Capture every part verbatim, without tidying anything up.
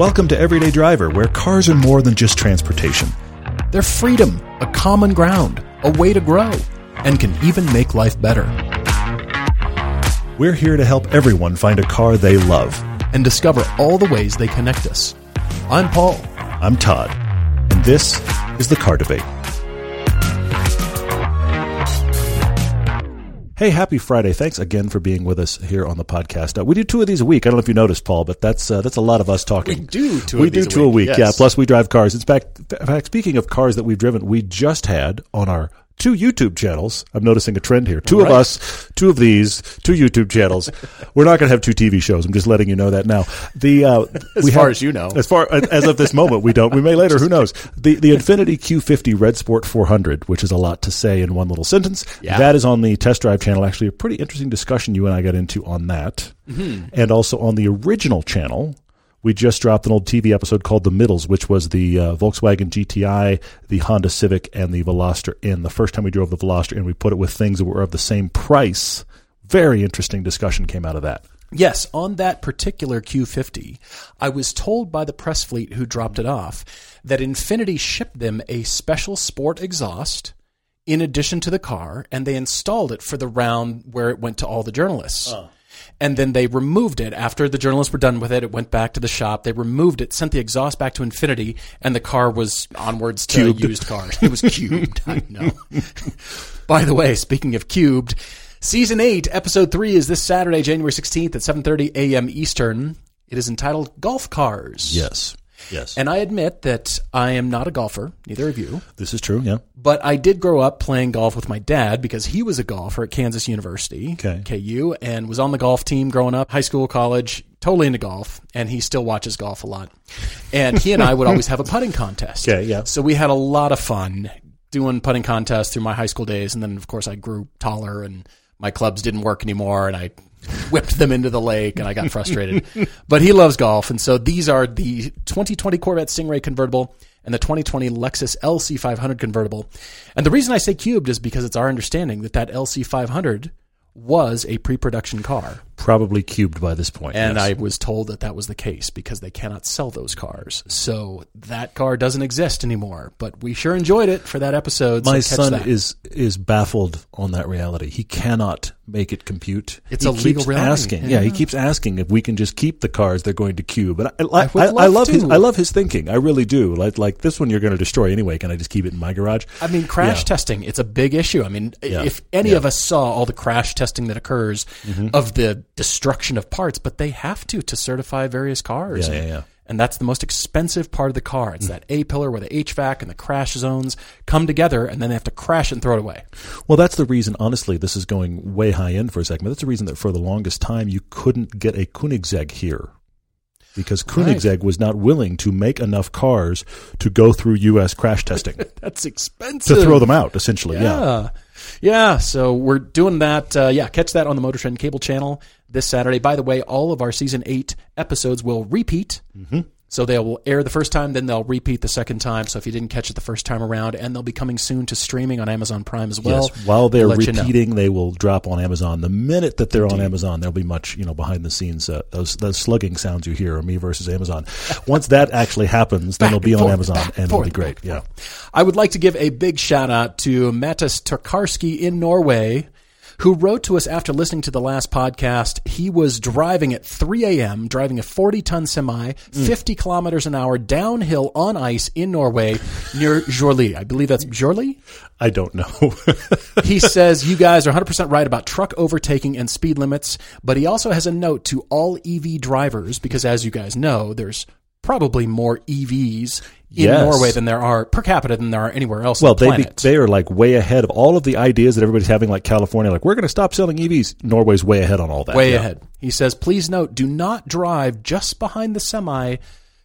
Welcome to Everyday Driver, where cars are more than just transportation. They're freedom, a common ground, a way to grow, and can even make life better. We're here to help everyone find a car they love and discover all the ways they connect us. I'm Paul. I'm Todd. And this is The Car Debate. Hey, happy Friday. Thanks again for being with us here on the podcast. Uh, we do two of these a week. I don't know if you noticed, Paul, but that's uh, that's a lot of us talking. We do two we of do these two a week. We do two a week, yes. Yeah. Plus, we drive cars. In fact, in fact, speaking of cars that we've driven, we just had on our two YouTube channels. I'm noticing a trend here. Two right. of us, two of these, two YouTube channels. We're not going to have two T V shows. I'm just letting you know that now. The uh, As we far have, as you know. As far as of this moment, we don't. We may later. Who knows? The the Infiniti Q fifty Red Sport four hundred, which is a lot to say in one little sentence. Yeah. That is on the Test Drive channel. Actually, a pretty interesting discussion you and I got into on that. Mm-hmm. And also on the original channel, we just dropped an old T V episode called The Middles, which was the uh, Volkswagen G T I, the Honda Civic, and the Veloster N. The first time we drove the Veloster N, we put it with things that were of the same price. Very interesting discussion came out of that. Yes, on that particular Q fifty, I was told by the press fleet who dropped it off that Infiniti shipped them a special sport exhaust in addition to the car, and they installed it for the round where it went to all the journalists. Uh. And then they removed it. After the journalists were done with it, it went back to the shop. They removed it, sent the exhaust back to Infiniti, and the car was onwards to cubed. Used cars. It was cubed, I know. By the way, speaking of cubed, Season eight, Episode three is this Saturday, January sixteenth at seven thirty a.m. Eastern. It is entitled Golf Cars. Yes. Yes. And I admit that I am not a golfer, neither of you. This is true, yeah. But I did grow up playing golf with my dad because he was a golfer at Kansas University, okay. K U, and was on the golf team growing up, high school, college, totally into golf, and he still watches golf a lot. And he and I would always have a putting contest. Okay, yeah. So we had a lot of fun doing putting contests through my high school days, and then, of course, I grew taller, and my clubs didn't work anymore, and I whipped them into the lake, and I got frustrated. But he loves golf, and so these are the twenty twenty Corvette Stingray convertible and the twenty twenty Lexus L C five hundred convertible. And the reason I say cubed is because it's our understanding that that L C five hundred was a pre-production car. Probably cubed by this point. And yes. I was told that that was the case because they cannot sell those cars. So that car doesn't exist anymore. But we sure enjoyed it for that episode. My so son that. is is baffled on that reality. He cannot make it compute. It's he a legal reality. Asking. Yeah. yeah, he keeps asking if we can just keep the cars they're going to cube. And I, I, I, I, love, I love his I love his thinking. I really do. Like like this one you're going to destroy anyway. Can I just keep it in my garage? I mean, crash yeah. testing, it's a big issue. I mean, yeah. if any yeah. of us saw all the crash testing that occurs mm-hmm. of the destruction of parts, but they have to to certify various cars. Yeah, yeah, yeah. And that's the most expensive part of the car. It's mm-hmm. that A-pillar where the H V A C and the crash zones come together, and then they have to crash and throw it away. Well, that's the reason, honestly, this is going way high end for a second. But that's the reason that for the longest time you couldn't get a Koenigsegg here. Because Koenigsegg right. was not willing to make enough cars to go through U S crash testing. That's expensive. To throw them out, essentially. Yeah. yeah. Yeah, so we're doing that. Uh, yeah, catch that on the Motor Trend cable channel this Saturday. By the way, all of our Season eight episodes will repeat. Mm-hmm. So they will air the first time, then they'll repeat the second time. So if you didn't catch it the first time around, and they'll be coming soon to streaming on Amazon Prime as well. Yes, while they're repeating, you know. They will drop on Amazon. The minute that they're Indeed. on Amazon, there'll be much, you know, behind the scenes. Uh, those those slugging sounds you hear are me versus Amazon. Once that actually happens, then they'll be forth, on Amazon, and, and forth, it'll be great. Yeah, I would like to give a big shout out to Mattis Tarkarski in Norway, who wrote to us after listening to the last podcast. He was driving at three a.m., driving a forty-ton semi, mm. fifty kilometers an hour, downhill on ice in Norway near Jorli. I believe that's Jorli? I don't know. He says, you guys are one hundred percent right about truck overtaking and speed limits, but he also has a note to all E V drivers because, as you guys know, there's probably more E Vs in yes. Norway than there are per capita than there are anywhere else well, on the planet. Well, they, they are like way ahead of all of the ideas that everybody's having, like California, like we're going to stop selling E Vs. Norway's way ahead on all that. Way yeah. ahead. He says, please note, do not drive just behind the semi,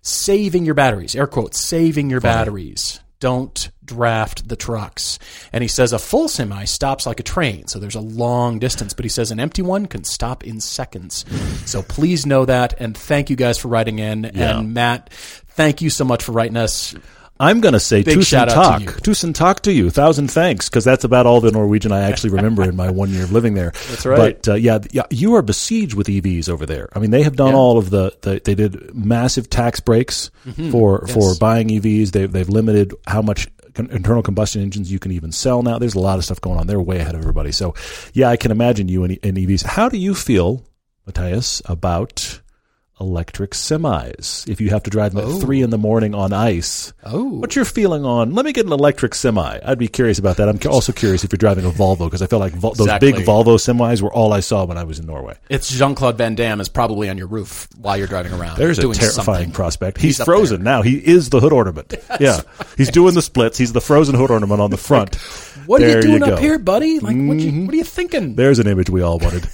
saving your batteries, air quotes, saving your Fine. batteries. Don't draft the trucks. And he says a full semi stops like a train, so there's a long distance. But he says an empty one can stop in seconds. So please know that, and thank you guys for writing in. Yeah. And Matt, thank you so much for writing us. I'm going to say tusen tak. Tusen tak to you. Thousand thanks, because that's about all the Norwegian I actually remember in my one year of living there. That's right. But uh, yeah, yeah, you are besieged with E Vs over there. I mean, they have done yeah. all of the, the – they did massive tax breaks mm-hmm. for, yes. for buying E Vs. They've, they've limited how much con- internal combustion engines you can even sell now. There's a lot of stuff going on. They're way ahead of everybody. So, yeah, I can imagine you in, in E Vs. How do you feel, Mattias, about – electric semis? If you have to drive them oh. at three in the morning on ice, oh. what's your feeling on, let me get an electric semi? I'd be curious about that. I'm also curious if you're driving a Volvo, because I feel like Vol- exactly. those big Volvo semis were all I saw when I was in Norway. It's Jean-Claude Van Damme is probably on your roof while you're driving around. There's doing a terrifying something. prospect. He's, he's frozen now. He is the hood ornament. That's yeah. Right. He's doing the splits. He's the frozen hood ornament on the front. Like, what there are you doing you up here, buddy? Like, mm-hmm. what, you, what are you thinking? There's an image we all wanted.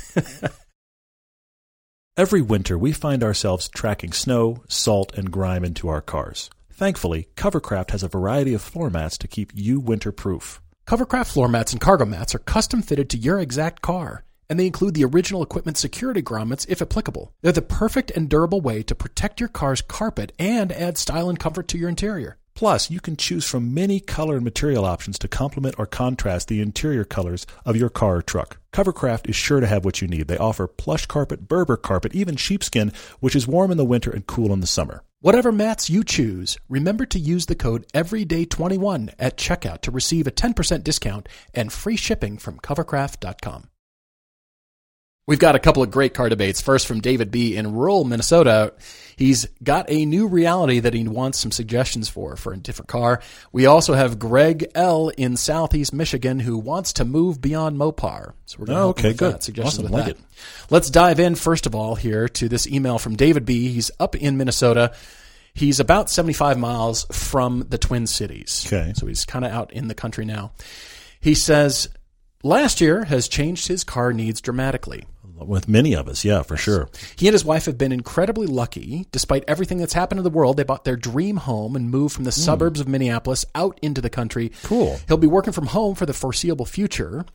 Every winter, we find ourselves tracking snow, salt, and grime into our cars. Thankfully, Covercraft has a variety of floor mats to keep you winter-proof. Covercraft floor mats and cargo mats are custom-fitted to your exact car, and they include the original equipment security grommets if applicable. They're the perfect and durable way to protect your car's carpet and add style and comfort to your interior. Plus, you can choose from many color and material options to complement or contrast the interior colors of your car or truck. Covercraft is sure to have what you need. They offer plush carpet, Berber carpet, even sheepskin, which is warm in the winter and cool in the summer. Whatever mats you choose, remember to use the code everyday twenty-one at checkout to receive a ten percent discount and free shipping from covercraft dot com. We've got a couple of great car debates. First, from David B. in rural Minnesota. He's got a new reality that he wants some suggestions for, for a different car. We also have Greg L. in Southeast Michigan, who wants to move beyond Mopar. So we're going to oh, okay, good. That suggestions awesome. with like that. It. Let's dive in, first of all, here to this email from David B. He's up in Minnesota. He's about seventy-five miles from the Twin Cities. Okay. So he's kind of out in the country now. He says, last year has changed his car needs dramatically. With many of us, yeah, for sure. He and his wife have been incredibly lucky. Despite everything that's happened in the world, they bought their dream home and moved from the mm. suburbs of Minneapolis out into the country. Cool. He'll be working from home for the foreseeable future.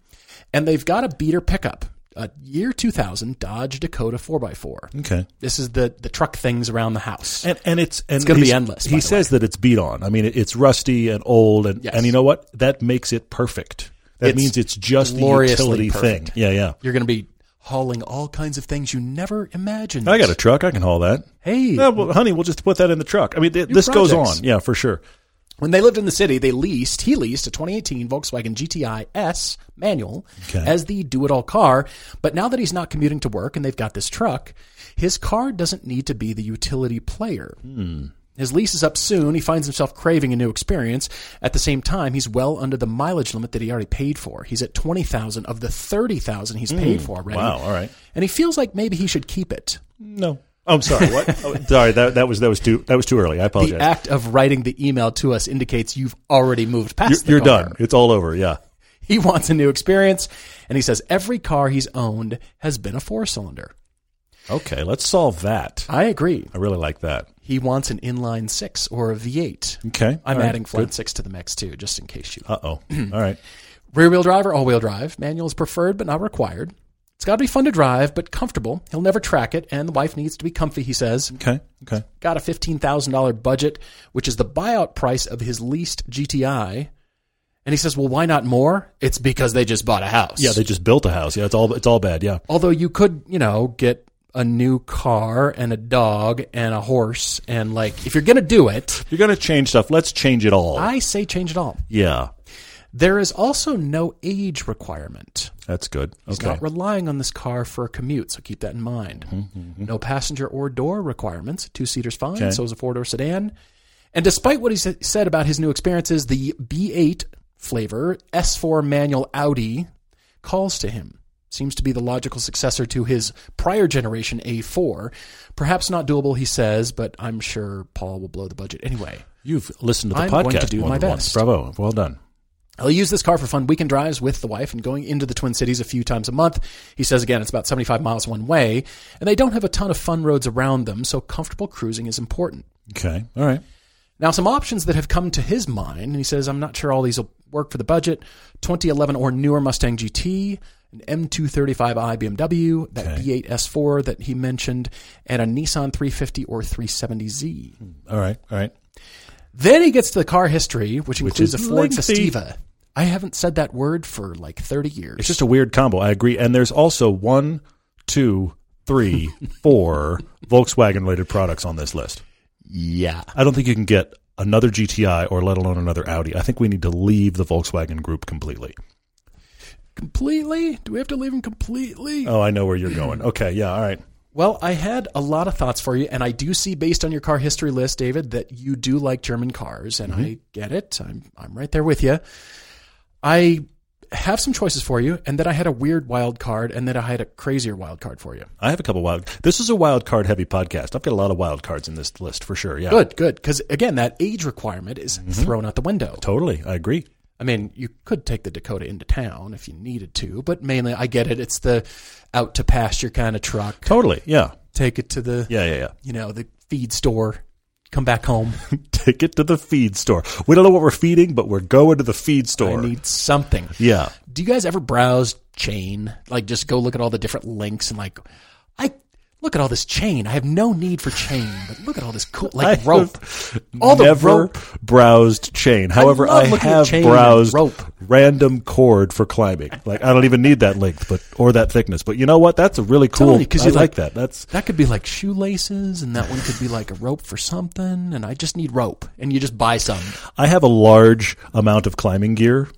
And they've got a beater pickup, a year two thousand Dodge Dakota four by four. Okay. This is the, the truck things around the house. And, and it's, and it's going to be endless. He says way. that it's beat on. I mean, it, it's rusty and old. And, yes. and you know what? That makes it perfect. That it's means it's just the utility perfect. thing. Yeah, yeah. You're going to be hauling all kinds of things you never imagined. I got a truck. I can haul that. Hey. No, well, honey, we'll just put that in the truck. I mean, th- this projects. goes on. Yeah, for sure. When they lived in the city, they leased, he leased a twenty eighteen Volkswagen G T I S manual okay. as the do-it-all car. But now that he's not commuting to work and they've got this truck, his car doesn't need to be the utility player. Hmm. His lease is up soon. He finds himself craving a new experience. At the same time, he's well under the mileage limit that he already paid for. He's at twenty thousand of the thirty thousand he's mm, paid for already. Wow, all right. And he feels like maybe he should keep it. No. Oh, I'm sorry. What? Oh, sorry, that, that was that was too that was too early. I apologize. The act of writing the email to us indicates you've already moved past you're, the car. You're done. It's all over, yeah. He wants a new experience, and he says every car he's owned has been a four-cylinder. Okay, let's solve that. I agree. I really like that. He wants an inline six or a V eight. Okay. I'm adding flat six to the mix, too, just in case you... Uh-oh. All right. Rear-wheel drive or all-wheel drive. Manual is preferred but not required. It's got to be fun to drive but comfortable. He'll never track it, and the wife needs to be comfy, he says. Okay. Okay. Got a fifteen thousand dollars budget, which is the buyout price of his leased G T I. And he says, well, why not more? It's because they just bought a house. Yeah, they just built a house. Yeah, it's all it's all bad, yeah. Although you could, you know, get a new car and a dog and a horse, and like if you're going to do it, you're going to change stuff. Let's change it all. I say change it all. Yeah. There is also no age requirement. That's good. Okay. He's not relying on this car for a commute, so keep that in mind. Mm-hmm, mm-hmm. No passenger or door requirements. Two-seater's fine. Okay. So is a four-door sedan. And despite what he said about his new experiences, the B eight flavor S four manual Audi calls to him. Seems to be the logical successor to his prior generation A four. Perhaps not doable, he says, but I'm sure Paul will blow the budget anyway. You've listened to the I'm podcast going to do more my than best. Once. Bravo. Well done. I'll use this car for fun weekend drives with the wife and going into the Twin Cities a few times a month. He says, again, it's about seventy-five miles one way, and they don't have a ton of fun roads around them, so comfortable cruising is important. Okay. All right. Now, some options that have come to his mind, and he says, I'm not sure all these will work for the budget, twenty eleven or newer Mustang G T, an M two thirty-five i B M W, that okay. B eight S four that he mentioned, and a Nissan three fifty or three seventy Z. All right, all right. Then he gets to the car history, which, which includes a Ford lengthy. Festiva. I haven't said that word for like thirty years. It's just a weird combo. I agree. And there's also one, two, three, four Volkswagen-related products on this list. Yeah. I don't think you can get another G T I or let alone another Audi. I think we need to leave the Volkswagen group completely. Completely? Do we have to leave them completely? Oh, I know where you're going. Okay, yeah, all right. Well, I had a lot of thoughts for you, and I do see, based on your car history list, David, that you do like German cars, and mm-hmm. I get it. I'm I'm right there with you. I have some choices for you, and then I had a weird wild card, and then I had a crazier wild card for you. I have a couple wild. This is a wild card heavy podcast. I've got a lot of wild cards in this list for sure. Yeah, good, good. Because again, that age requirement is mm-hmm. thrown out the window. Totally, I agree. I mean, you could take the Dakota into town if you needed to, but mainly, I get it. It's the out to pasture kind of truck. Totally, yeah. Take it to the yeah, yeah, yeah. You know, the feed store. Come back home. Take it to the feed store. We don't know what we're feeding, but we're going to the feed store. I need something. Yeah. Do you guys ever browse chain? Like, just go look at all the different links and like, I. Look at all this chain. I have no need for chain, but look at all this cool, like rope. All the never rope. Browsed chain. However, I, I have browsed rope. Random cord for climbing. Like I don't even need that length, but or that thickness. But you know what? That's a really cool. Totally, I like, like that. That's that could be like shoelaces, and that one could be like a rope for something. And I just need rope, and you just buy some. I have a large amount of climbing gear,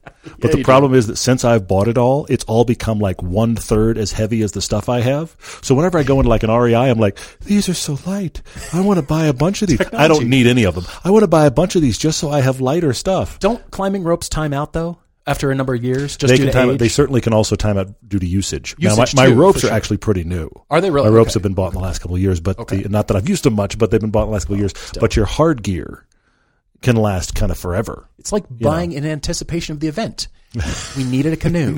but yeah, the problem do. is that since I've bought it all, it's all become like one third as heavy as the stuff I have. So whenever I go into like an R E I, I'm like, these are so light. I want to buy a bunch of these. Technology. I don't need any of them. I want to buy a bunch of these just so I have lighter stuff. Don't climbing ropes time out, though, after a number of years? Just they, due can to time age? Out, they certainly can also time out due to usage. usage now, my, my too, ropes are sure. actually pretty new. Are they really? My ropes okay. have been bought in the last couple of years, but okay. the, not that I've used them much, but they've been bought in the last couple of years. Still. But your hard gear can last kind of forever. It's like buying you know? in anticipation of the event. We needed a canoe.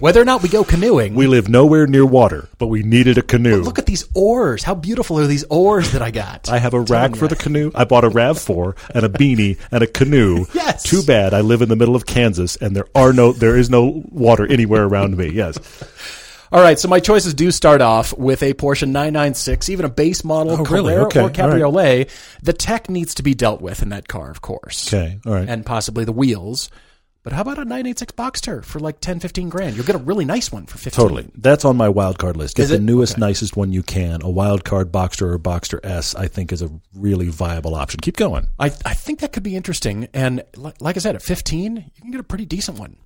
Whether or not we go canoeing. We live nowhere near water, but we needed a canoe. But look at these oars. How beautiful are these oars that I got? I have a I'm rack for you. the canoe. I bought a RAV four and a beanie and a canoe. Yes. Too bad I live in the middle of Kansas and there are no there is no water anywhere around me. Yes. All right, so my choices do start off with a Porsche nine ninety-six, even a base model, oh, Carrera really? okay. or Cabriolet. Right. The tech needs to be dealt with in that car, of course. Okay, all right. And possibly the wheels. But how about a nine eighty-six Boxster for like ten, fifteen grand? You'll get a really nice one for fifteen. Totally. That's on my wild card list. Get the newest, okay. nicest one you can. A wild card Boxster or Boxster S, I think, is a really viable option. Keep going. I, I think that could be interesting. And l- like I said, at fifteen, you can get a pretty decent one.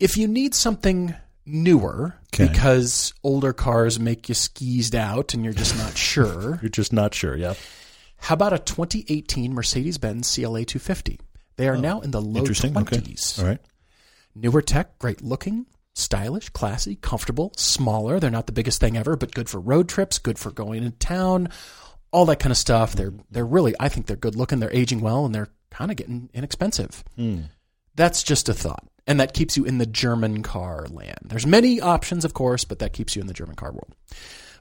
If you need something newer, okay. because older cars make you skeezed out and you're just not sure. You're just not sure, yeah. How about a twenty eighteen Mercedes-Benz C L A two fifty? They are oh, now in the low twenties. Okay. All right. Newer tech, great looking, stylish, classy, comfortable, smaller. They're not the biggest thing ever, but good for road trips, good for going in town, all that kind of stuff. They're they're really, I think they're good looking, they're aging well, and they're kind of getting inexpensive. Mm. That's just a thought. And that keeps you in the German car land. There's many options, of course, but that keeps you in the German car world.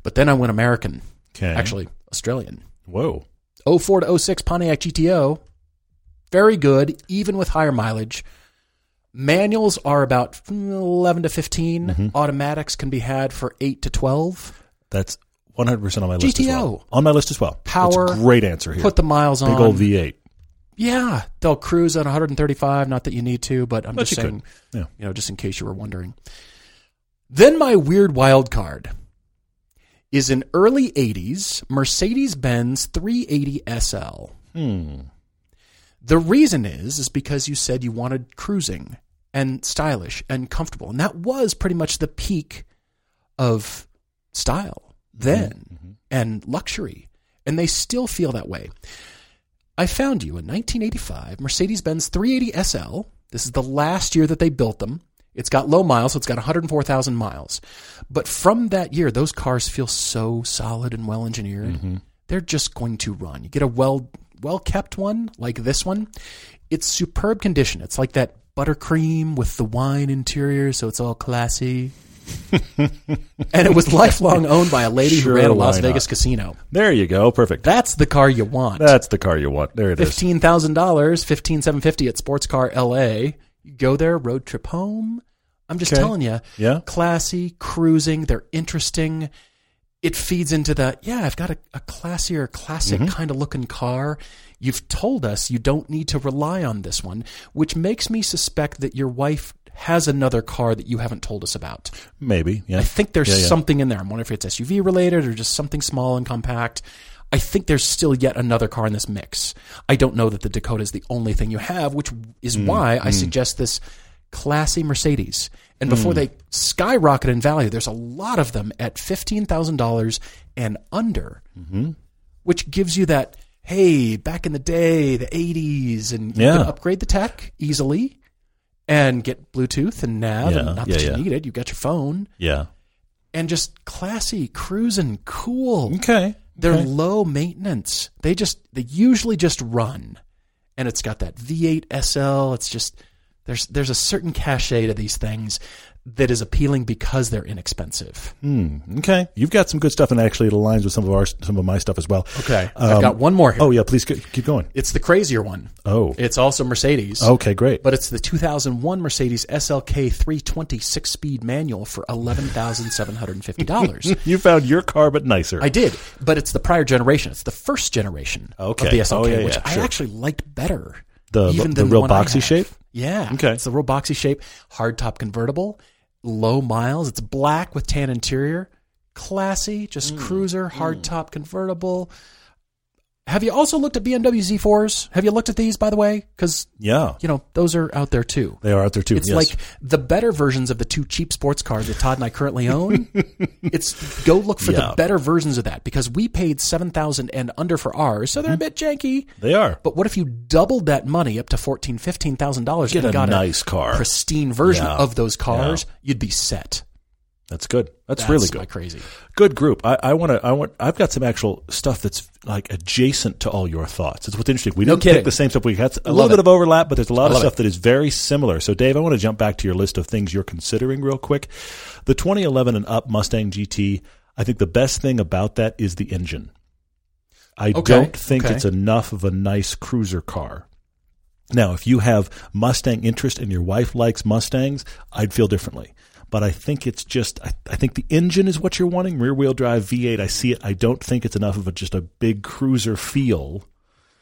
But then I went American. Okay. Actually, Australian. Whoa. oh four to oh six Pontiac G T O. Very good, even with higher mileage. Manuals are about eleven to fifteen. Mm-hmm. Automatics can be had for eight to twelve. That's one hundred percent on my list G T O. As well. On my list as well. Power. That's a great answer here. Put the miles on. Big old V eight. Yeah. They'll cruise at one thirty-five. Not that you need to, but I'm but just you saying, yeah. you know, just in case you were wondering. Then my weird wild card is an early eighties Mercedes-Benz three eighty S L. Hmm. The reason is, is because you said you wanted cruising and stylish and comfortable. And that was pretty much the peak of style then mm-hmm. and luxury. And they still feel that way. I found you in nineteen eighty-five, Mercedes-Benz three eighty S L. This is the last year that they built them. It's got low miles, so it's got one hundred four thousand miles. But from that year, those cars feel so solid and well-engineered. Mm-hmm. They're just going to run. You get a well... well-kept one like this one. It's superb condition. It's like that buttercream with the wine interior, so it's all classy. And it was lifelong owned by a lady sure, who ran a Las Vegas not? casino. There you go. Perfect. That's the car you want. That's the car you want. There it fifteen thousand dollars, is. fifteen thousand seven hundred fifty dollars at Sports Car L A. You go there, road trip home. I'm just okay. telling you. Yeah. Classy, cruising. They're interesting. it feeds into the, yeah, I've got a, a classier, classic mm-hmm. kind of looking car. You've told us you don't need to rely on this one, which makes me suspect that your wife has another car that you haven't told us about. Maybe, yeah. I think there's yeah, yeah. something in there. I'm wondering if it's S U V related or just something small and compact. I think there's still yet another car in this mix. I don't know that the Dakota is the only thing you have, which is mm, why I mm. suggest this classy Mercedes. And before mm. they skyrocket in value, there's a lot of them at fifteen thousand dollars and under, mm-hmm. which gives you that, hey, back in the day, the eighties, and you yeah. can upgrade the tech easily and get Bluetooth and nav, yeah. and not yeah, that you yeah. need it. You got your phone. Yeah. And just classy, cruising, cool. Okay. They're okay. low maintenance. They just they usually just run, and it's got that V eight S L. It's just there's there's a certain cachet to these things that is appealing because they're inexpensive. Mm, okay, you've got some good stuff, and actually it aligns with some of our some of my stuff as well. Okay, um, I've got one more here. Oh yeah, please keep going. It's the crazier one. Oh, it's also Mercedes. Okay, great. But it's the two thousand one Mercedes S L K three twenty six-speed manual for eleven thousand seven hundred fifty dollars. You found your car, but nicer. I did, but it's the prior generation. It's the first generation okay. of the S L K, oh, yeah, which yeah, sure. I actually liked better. The even the, than the real boxy shape. Yeah. Okay. It's the real boxy shape, hardtop convertible. Low miles. It's black with tan interior. Classy, just mm, cruiser, hardtop mm. convertible. Have you also looked at B M W Z fours? Have you looked at these, by the way? Because, yeah. you know, those are out there, too. They are out there, too, It's yes. like the better versions of the two cheap sports cars that Todd and I currently own. It's go look for yeah. the better versions of that, because we paid seven thousand dollars and under for ours, so they're mm-hmm. a bit janky. They are. But what if you doubled that money up to fourteen thousand dollars, fifteen thousand dollars Get and a got nice a car. Pristine version yeah. of those cars? Yeah. You'd be set. That's good. That's, that's really good. Crazy. Good group. I, I want to. I want. I've got some actual stuff that's like adjacent to all your thoughts. It's what's interesting. We no don't pick the same stuff. We had a little it. bit of overlap, but there's a lot of stuff it. that is very similar. So, Dave, I want to jump back to your list of things you're considering real quick. The twenty eleven and up Mustang G T. I think the best thing about that is the engine. I okay. don't think okay. it's enough of a nice cruiser car. Now, if you have Mustang interest and your wife likes Mustangs, I'd feel differently. But I think it's just, I, I think the engine is what you're wanting. Rear-wheel drive V eight, I see it. I don't think it's enough of a, just a big cruiser feel.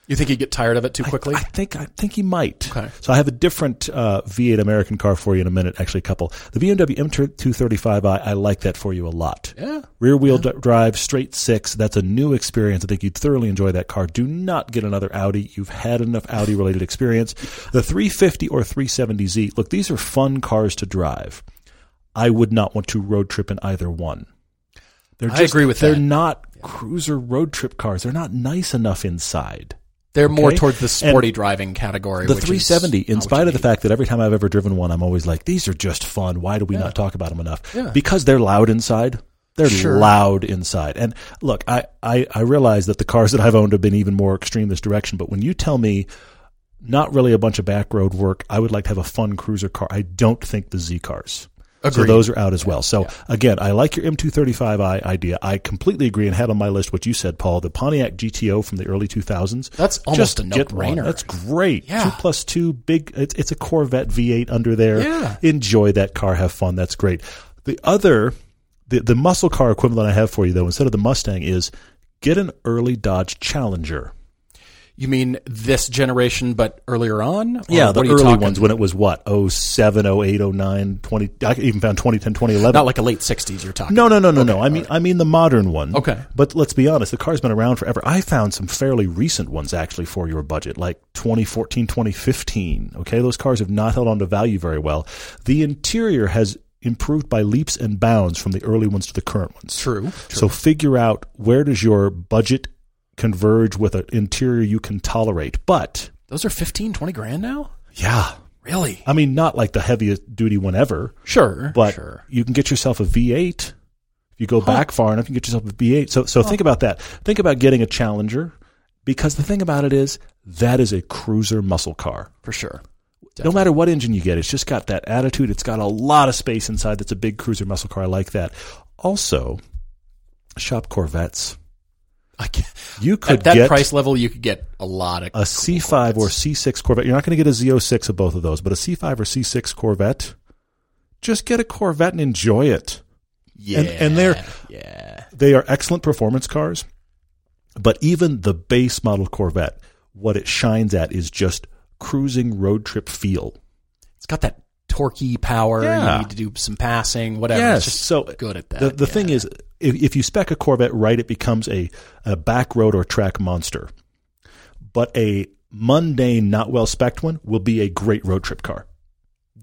You think he'd get tired of it too quickly? I, I think I think he might. Okay. So I have a different uh, V eight American car for you in a minute, actually a couple. The B M W M two thirty-five i, I like that for you a lot. Yeah. Rear-wheel yeah. d- drive, straight six. That's a new experience. I think you'd thoroughly enjoy that car. Do not get another Audi. You've had enough Audi-related experience. The three fifty or three seventy Z, look, these are fun cars to drive. I would not want to road trip in either one. They're just, I agree with they're that. They're not yeah. cruiser road trip cars. They're not nice enough inside. They're okay? more towards the sporty and driving category. The which three seventy, is in spite of the fact that every time I've ever driven one, I'm always like, these are just fun. Why do we yeah. not talk about them enough? Yeah. Because they're loud inside. They're sure. loud inside. And look, I, I, I realize that the cars that I've owned have been even more extreme this direction. But when you tell me, not really a bunch of back road work, I would like to have a fun cruiser car. I don't think the Z cars. Agreed. So those are out as well. So, yeah. again, I like your M two thirty-five i idea. I completely agree and had on my list what you said, Paul, the Pontiac G T O from the early two thousands. That's almost just a no-brainer. That's great. Yeah. Two plus two, big. It's, it's a Corvette V eight under there. Yeah. Enjoy that car. Have fun. That's great. The other, the, the muscle car equivalent I have for you, though, instead of the Mustang is get an early Dodge Challenger. You mean this generation, but earlier on? Yeah, the early ones when it was what? oh seven, oh eight, oh nine, twenty I even found twenty ten, twenty eleven. Not like the late sixties you're talking. No, no, no, no, no. I mean, I mean the modern one. Okay. But let's be honest, the car's been around forever. I found some fairly recent ones actually for your budget, like twenty fourteen, twenty fifteen. Okay, those cars have not held on to value very well. The interior has improved by leaps and bounds from the early ones to the current ones. True. true. So figure out where does your budget converge with an interior you can tolerate. But those are fifteen, twenty grand now? Yeah. Really? I mean, not like the heaviest duty one ever. Sure. But sure. you can get yourself a V eight. If you go huh. back far enough, you can get yourself a V eight. So so huh. think about that. Think about getting a Challenger, because the thing about it is that is a cruiser muscle car. For sure. Definitely. No matter what engine you get, it's just got that attitude. It's got a lot of space inside. That's a big cruiser muscle car. I like that. Also, shop Corvettes. You could At that get price level, you could get a lot of a C five Corvettes. Or C six Corvette. You're not going to get a Z oh six of both of those, but a C five or C six Corvette, just get a Corvette and enjoy it. Yeah. And, and they're, yeah. they are excellent performance cars, but even the base model Corvette, what it shines at is just cruising road trip feel. It's got that torquey power. Yeah. You need to do some passing, whatever. Yes. It's just so good at that. The, the yeah. thing is, if, if you spec a Corvette right, it becomes a, a back road or track monster. But a mundane, not well-spec'd one will be a great road trip car.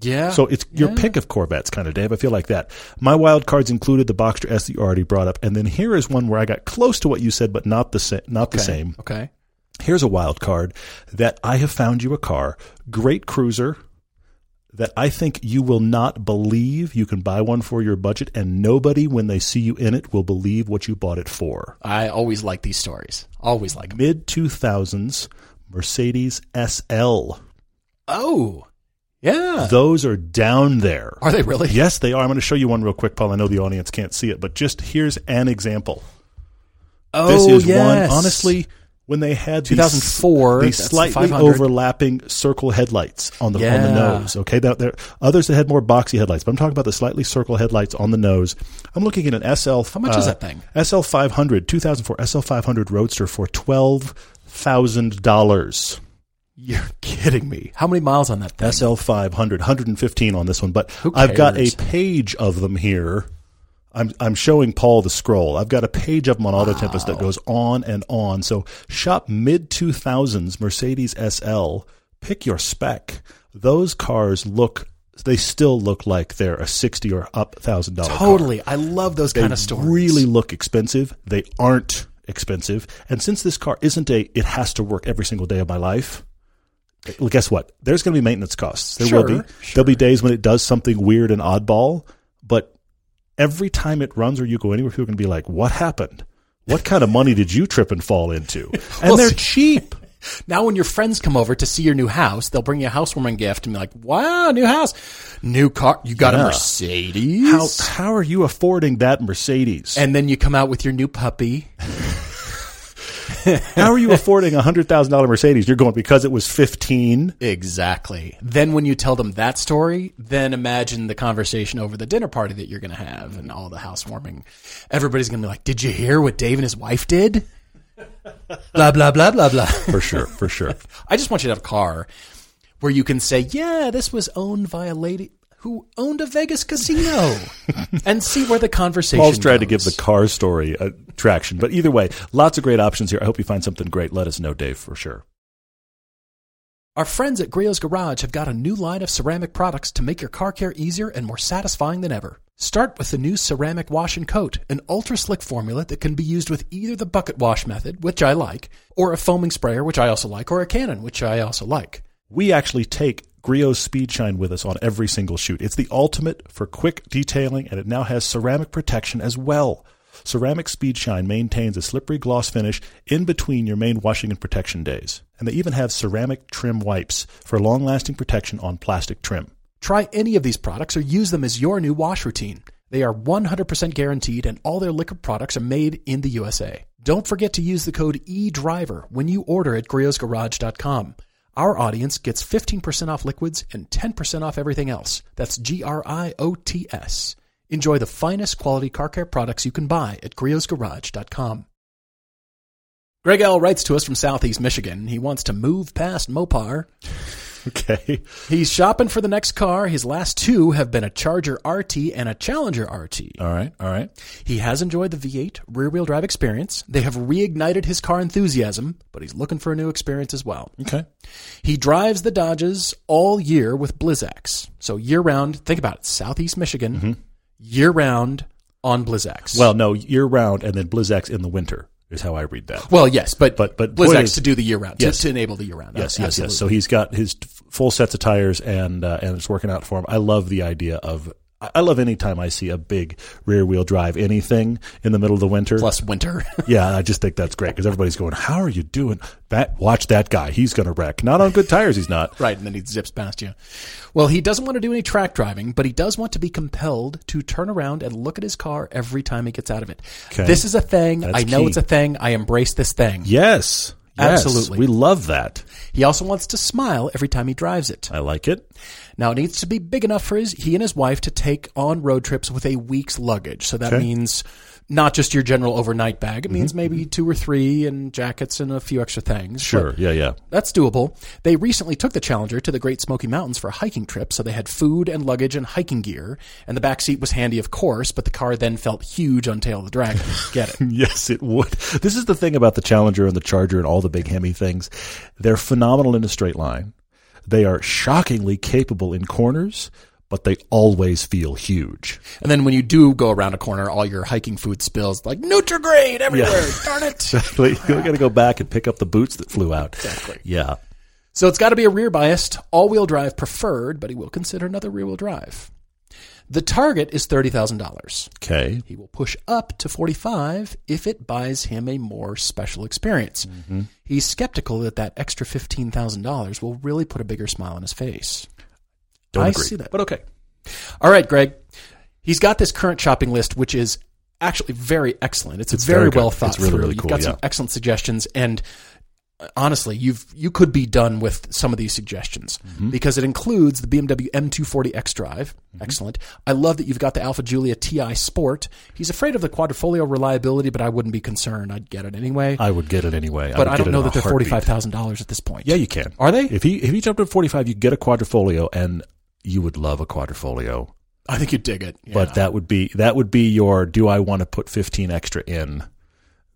Yeah. So it's your yeah. pick of Corvettes, kind of, Dave. I feel like that. My wild cards included the Boxster S that you already brought up. And then here is one where I got close to what you said, but not the sa- not okay. the same. Okay. Here's a wild card that I have found you a car, great cruiser, that I think you will not believe you can buy one for your budget, and nobody, when they see you in it, will believe what you bought it for. I always like these stories. Always like them. mid two thousands Mercedes S L. Oh, yeah. Those are down there. Are they really? Yes, they are. I'm going to show you one real quick, Paul. I know the audience can't see it, but just here's an example. Oh, this is yes. one, honestly... When they had two thousand four, these slightly overlapping circle headlights on the yeah. on the nose, okay? There, there others that had more boxy headlights, but I'm talking about the slightly circle headlights on the nose. I'm looking at an S L. How much uh, is that thing? S L five hundred, two thousand four S L five hundred Roadster for twelve thousand dollars. You're kidding me. How many miles on that thing? S L five hundred, one hundred fifteen on this one, but I've got a page of them here. I'm I'm showing Paul the scroll. I've got a page of them on Auto wow. Tempest that goes on and on. So shop mid two thousands Mercedes S L. Pick your spec. Those cars look, they still look like they're a sixty or up thousand dollar car. Totally. I love those they kind of stories. They really look expensive. They aren't expensive. And since this car isn't a, it has to work every single day of my life. Well, guess what? There's going to be maintenance costs. There sure, will be. Sure. There'll be days when it does something weird and oddball, but every time it runs or you go anywhere, people are going to be like, what happened? What kind of money did you trip and fall into? And they're cheap. Now when your friends come over to see your new house, they'll bring you a housewarming gift and be like, wow, new house, new car. You got yeah. a Mercedes? How, how are you affording that Mercedes? And then you come out with your new puppy. How are you affording a one hundred thousand dollars Mercedes? You're going because it was fifteen. Exactly. Then when you tell them that story, then imagine the conversation over the dinner party that you're going to have and all the housewarming. Everybody's going to be like, did you hear what Dave and his wife did? Blah, blah, blah, blah, blah. For sure, for sure. I just want you to have a car where you can say, yeah, this was owned by a lady who owned a Vegas casino, and see where the conversation Paul's tried goes. To give the car story a traction. But either way, lots of great options here. I hope you find something great. Let us know, Dave, for sure. Our friends at Griot's Garage have got a new line of ceramic products to make your car care easier and more satisfying than ever. Start with the new Ceramic Wash and Coat, an ultra-slick formula that can be used with either the bucket wash method, which I like, or a foaming sprayer, which I also like, or a cannon, which I also like. We actually take Griot's Speed Shine with us on every single shoot. It's the ultimate for quick detailing, and it now has ceramic protection as well. Ceramic Speed Shine maintains a slippery gloss finish in between your main washing and protection days. And they even have ceramic trim wipes for long-lasting protection on plastic trim. Try any of these products or use them as your new wash routine. They are one hundred percent guaranteed, and all their liquid products are made in the U S A. Don't forget to use the code E D R I V E R when you order at griots garage dot com. Our audience gets fifteen percent off liquids and ten percent off everything else. That's G R I O T S. Enjoy the finest quality car care products you can buy at griots garage dot com. Greg L. writes to us from Southeast Michigan. He wants to move past Mopar. Okay. He's shopping for the next car. His last two have been a Charger R T and a Challenger R T. All right, all right. He has enjoyed the V eight rear-wheel drive experience. They have reignited his car enthusiasm, but he's looking for a new experience as well. Okay. He drives the Dodges all year with BlizzX. So year-round, think about it, Southeast Michigan, mm-hmm. year-round on BlizzX. Well, no, year-round and then BlizzX in the winter. Is how I read that. Well, yes, but, but, but BlizzX is, to do the year-round, yes. to, to enable the year-round. Yes, yes, absolutely. Yes. So he's got his full sets of tires, and uh, and it's working out for him. I love the idea of – I love any time I see a big rear-wheel drive anything in the middle of the winter. Plus winter. Yeah, I just think that's great because everybody's going, how are you doing that? Watch that guy. He's going to wreck. Not on good tires, he's not. Right, and then he zips past you. Well, he doesn't want to do any track driving, but he does want to be compelled to turn around and look at his car every time he gets out of it. Okay. This is a thing. That's I know key. It's a thing. I embrace this thing. Yes. Absolutely. Yes, we love that. He also wants to smile every time he drives it. I like it. Now, it needs to be big enough for his he and his wife to take on road trips with a week's luggage. So that okay. means not just your general overnight bag. It mm-hmm. means maybe two or three and jackets and a few extra things. Sure. But yeah, yeah. That's doable. They recently took the Challenger to the Great Smoky Mountains for a hiking trip. So they had food and luggage and hiking gear. And the back seat was handy, of course, but the car then felt huge on Tail of the Dragon. Get it? Yes, it would. This is the thing about the Challenger and the Charger and all the big Hemi things. They're phenomenal in a straight line. They are shockingly capable in corners, but they always feel huge. And then when you do go around a corner, all your hiking food spills like Nutri-Grain everywhere. Yeah. Darn it. Exactly. You've got to go back and pick up the boots that flew out. Exactly. Yeah. So it's got to be a rear-biased, all-wheel drive preferred, but he will consider another rear-wheel drive. The target is thirty thousand dollars. Okay. He will push up to forty-five thousand dollars if it buys him a more special experience. Mm-hmm. He's skeptical that that extra fifteen thousand dollars will really put a bigger smile on his face. Don't I agree. see that. But okay. All right, Greg. He's got this current shopping list, which is actually very excellent. It's, it's very, very well thought through. It's really, really cool. You've got yeah. some excellent suggestions, and honestly, you've you could be done with some of these suggestions mm-hmm. because it includes the B M W M two forty X Drive. Mm-hmm. Excellent. I love that you've got the Alfa Giulia T I Sport. He's afraid of the quadrifoglio reliability, but I wouldn't be concerned. I'd get it anyway. I would get it anyway. But I, I don't know that they're forty-five thousand dollars at this point. Yeah, you can. Are they? If he if he jumped at forty-five, you get a quadrifoglio, and you would love a quadrifoglio. I think you'd dig it. Yeah. But that would be that would be your do I want to put fifteen extra in?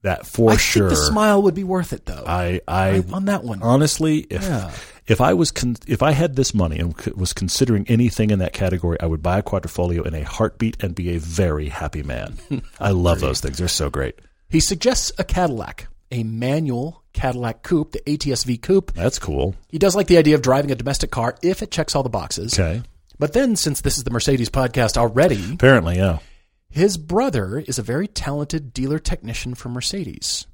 That for I sure. I think the smile would be worth it, though. I, I right on that one. Honestly, if yeah. if I was con- if I had this money and c- was considering anything in that category, I would buy a quadrifoglio in a heartbeat and be a very happy man. I love those things; they're so great. He suggests a Cadillac, a manual Cadillac coupe, the A T S V coupe. That's cool. He does like the idea of driving a domestic car if it checks all the boxes. Okay, but then since this is the Mercedes podcast already, apparently, yeah. his brother is a very talented dealer technician for Mercedes.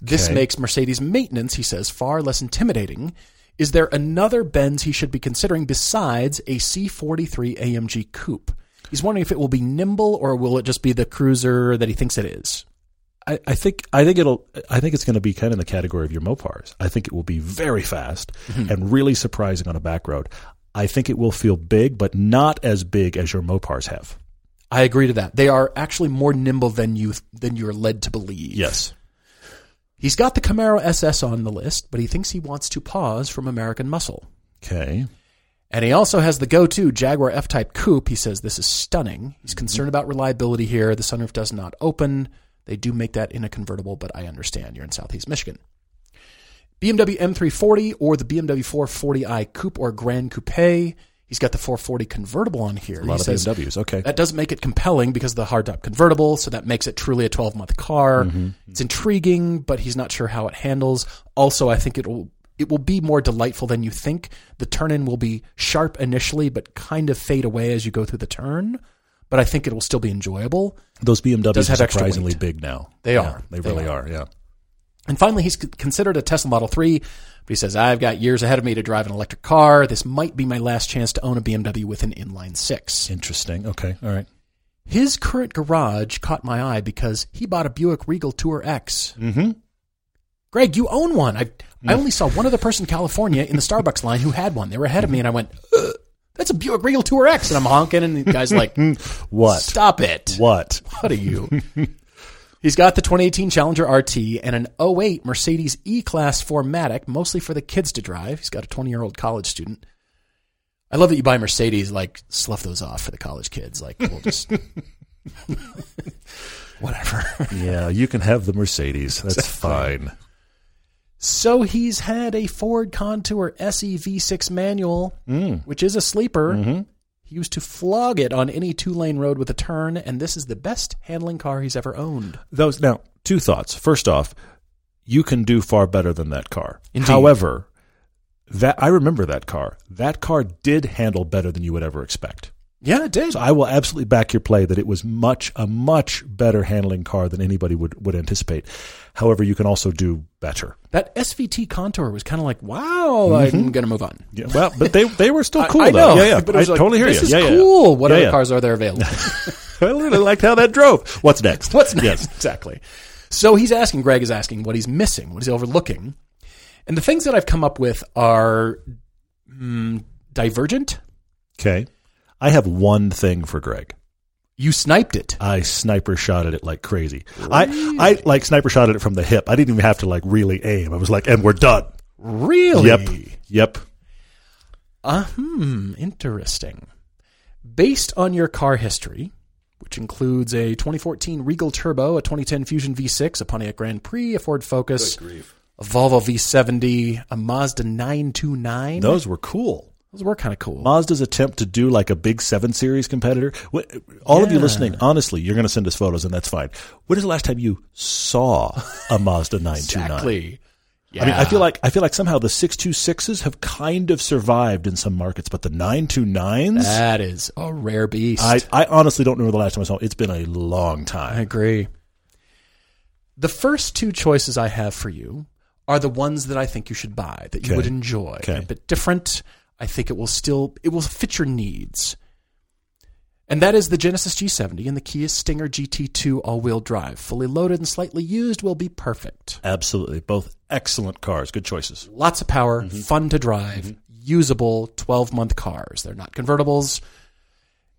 This okay. makes Mercedes maintenance, he says, far less intimidating. Is there another Benz he should be considering besides a C forty-three A M G coupe? He's wondering if it will be nimble or will it just be the cruiser that he thinks it is. I, I think I think it'll I think it's going to be kind of in the category of your Mopars. I think it will be very fast mm-hmm. and really surprising on a back road. I think it will feel big, but not as big as your Mopars have. I agree to that. They are actually more nimble than you than you're led to believe. Yes. He's got the Camaro S S on the list, but he thinks he wants to pause from American Muscle. Okay. And he also has the go-to Jaguar F-Type Coupe. He says this is stunning. He's mm-hmm. concerned about reliability here. The sunroof does not open. They do make that in a convertible, but I understand you're in Southeast Michigan. B M W M three forty or the B M W four forty i Coupe or Grand Coupe. He's got the four forty convertible on here. A lot he of says, B M Ws, okay. That doesn't make it compelling because of the hardtop convertible, so that makes it truly a twelve-month car. Mm-hmm. It's intriguing, but he's not sure how it handles. Also, I think it will it will be more delightful than you think. The turn-in will be sharp initially, but kind of fade away as you go through the turn. But I think it will still be enjoyable. Those B M Ws are surprisingly big now. They yeah, are. They, they really are. are, yeah. And finally, he's considered a Tesla Model three. But he says, I've got years ahead of me to drive an electric car. This might be my last chance to own a B M W with an inline six. Interesting. Okay. All right. His current garage caught my eye because he bought a Buick Regal Tour X. Mm-hmm. Greg, you own one. I mm. I only saw one other person in California in the Starbucks line who had one. They were ahead of me, and I went, ugh, that's a Buick Regal Tour X. And I'm honking, and the guy's like, what? Stop it. What? What are you? He's got the twenty eighteen Challenger R T and an oh eight Mercedes E-Class four matic, mostly for the kids to drive. He's got a twenty-year-old college student. I love that you buy Mercedes, like, slough those off for the college kids. Like, we'll just... whatever. Yeah, you can have the Mercedes. That's fine. So he's had a Ford Contour S E V six manual, mm. which is a sleeper. Mm-hmm. He used to flog it on any two-lane road with a turn, and this is the best handling car he's ever owned. Those now, two thoughts. First off, you can do far better than that car. Indeed. However, that I remember that car. That car did handle better than you would ever expect. Yeah, it did. So I will absolutely back your play that it was much a much better handling car than anybody would, would anticipate. However, you can also do better. That S V T Contour was kind of like, wow, mm-hmm. I'm going to move on. Yeah, well, but they they were still cool, I, I though. Know, yeah, yeah. But I like, totally hear this you. This is yeah, cool. Yeah. What yeah, other yeah. cars are there available? I really liked how that drove. What's next? What's next? Yes. Exactly. So he's asking, Greg is asking what he's missing, what he's overlooking. And the things that I've come up with are mm, divergent. Okay. I have one thing for Greg. You sniped it. I sniper shot at it like crazy. Really? I, I like sniper shot at it from the hip. I didn't even have to like really aim. I was like, and we're done. Really? Yep. Yep. Uh, hmm. Interesting. Based on your car history, which includes a twenty fourteen Regal Turbo, a twenty ten Fusion V six, a Pontiac Grand Prix, a Ford Focus, a Volvo V seventy, a Mazda nine twenty-nine. Those were cool. Those were kind of cool. Mazda's attempt to do like a big seven Series competitor. All yeah. of you listening, honestly, you're going to send us photos, and that's fine. When is the last time you saw a Mazda nine twenty-nine? Exactly. Yeah. I mean, I feel like I feel like somehow the six twenty-sixes have kind of survived in some markets, but the nine twenty-nines? That is a rare beast. I, I honestly don't remember the last time I saw it. It's been a long time. I agree. The first two choices I have for you are the ones that I think you should buy, that you okay. would enjoy. Okay. They're a bit different. I think it will still it will fit your needs. And that is the Genesis G seventy and the Kia Stinger G T two all-wheel drive. Fully loaded and slightly used will be perfect. Absolutely. Both excellent cars. Good choices. Lots of power, mm-hmm. fun to drive, mm-hmm. usable twelve-month cars. They're not convertibles.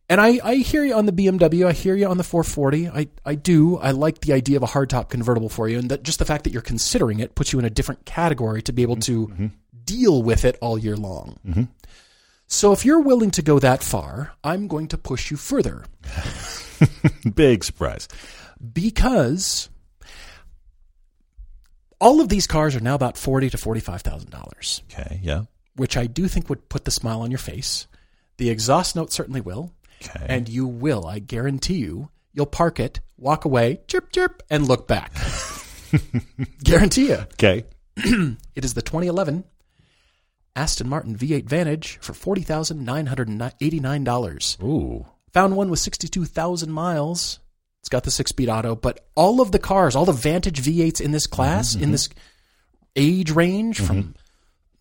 And I, I hear you on the B M W. I hear you on the four forty. I, I do. I like the idea of a hardtop convertible for you. And that just the fact that you're considering it puts you in a different category to be able to mm-hmm. deal with it all year long. Mm-hmm. So if you're willing to go that far, I'm going to push you further. Big surprise. Because all of these cars are now about forty thousand dollars to forty-five thousand dollars. Okay, yeah. Which I do think would put the smile on your face. The exhaust note certainly will. Okay. And you will, I guarantee you, you'll park it, walk away, chirp, chirp, and look back. Guarantee you. Okay. It is the twenty eleven Aston Martin V eight Vantage for forty thousand nine hundred eighty-nine dollars. Ooh. Found one with sixty-two thousand miles. It's got the six-speed auto, but all of the cars, all the Vantage V eights in this class, mm-hmm. in this age range mm-hmm. from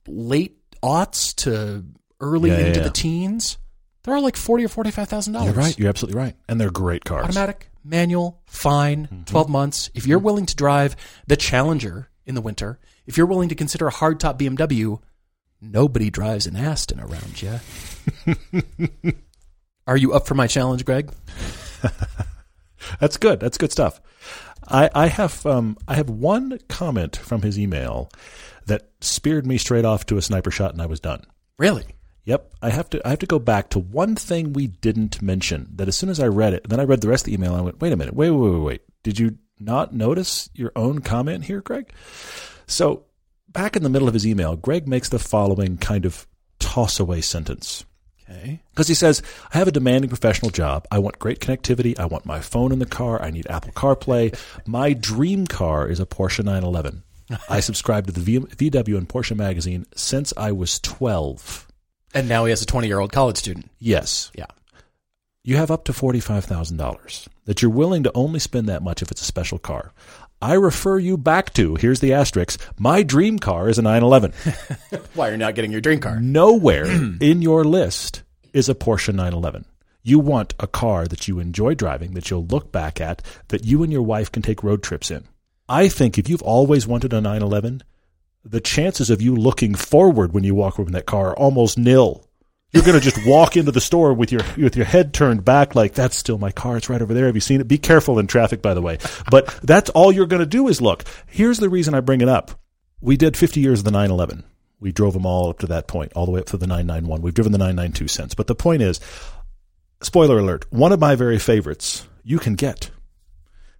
late aughts to early yeah, into yeah, yeah. the teens, they're all like forty thousand dollars or forty-five thousand dollars. You're right. You're absolutely right. And they're great cars. Automatic, manual, fine, mm-hmm. twelve months. If you're willing to drive the Challenger in the winter, if you're willing to consider a hardtop B M W, nobody drives an Aston around you. Are you up for my challenge, Greg? That's good. That's good stuff. I, I have um, I have one comment from his email that speared me straight off to a sniper shot, and I was done. Really? Yep. I have to I have to go back to one thing we didn't mention. That as soon as I read it, then I read the rest of the email, and I went, wait a minute, wait, wait, wait, wait. Did you not notice your own comment here, Greg? So back in the middle of his email, Greg makes the following kind of toss-away sentence. Okay. Because he says, I have a demanding professional job. I want great connectivity. I want my phone in the car. I need Apple CarPlay. My dream car is a Porsche nine eleven. I subscribed to the v- VW and Porsche magazine since I was twelve. And now he has a twenty-year-old college student. Yes. Yeah. You have up to forty-five thousand dollars that you're willing to only spend that much if it's a special car. I refer you back to, here's the asterisk, my dream car is a nine eleven. Why are you not getting your dream car? Nowhere in your list is a Porsche nine eleven. You want a car that you enjoy driving, that you'll look back at, that you and your wife can take road trips in. I think if you've always wanted a nine eleven, the chances of you looking forward when you walk over in that car are almost nil. You're going to just walk into the store with your with your head turned back like, that's still my car. It's right over there. Have you seen it? Be careful in traffic, by the way. But that's all you're going to do is look. Here's the reason I bring it up. We did fifty years of the nine eleven. We drove them all up to that point, all the way up to the nine ninety-one. We've driven the nine ninety-two since. But the point is, spoiler alert, one of my very favorites you can get.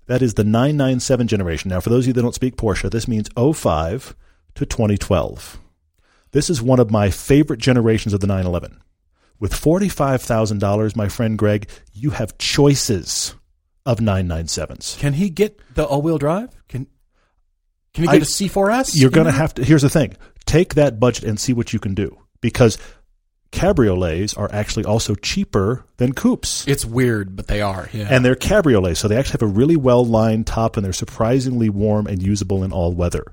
That is the nine ninety-seven generation. Now, for those of you that don't speak Porsche, this means oh five to twenty twelve. This is one of my favorite generations of the nine eleven. With forty-five thousand dollars, my friend Greg, you have choices of nine ninety-sevens. Can he get the all-wheel drive? Can Can he get I, a C four S? You're going to have to. Here's the thing. Take that budget and see what you can do, because cabriolets are actually also cheaper than coupes. It's weird, but they are. Yeah. And they're cabriolets, so they actually have a really well-lined top, and they're surprisingly warm and usable in all weather.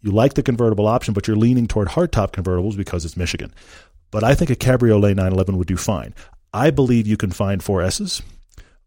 You like the convertible option, but you're leaning toward hardtop convertibles because it's Michigan. But I think a Cabriolet nine eleven would do fine. I believe you can find four S's,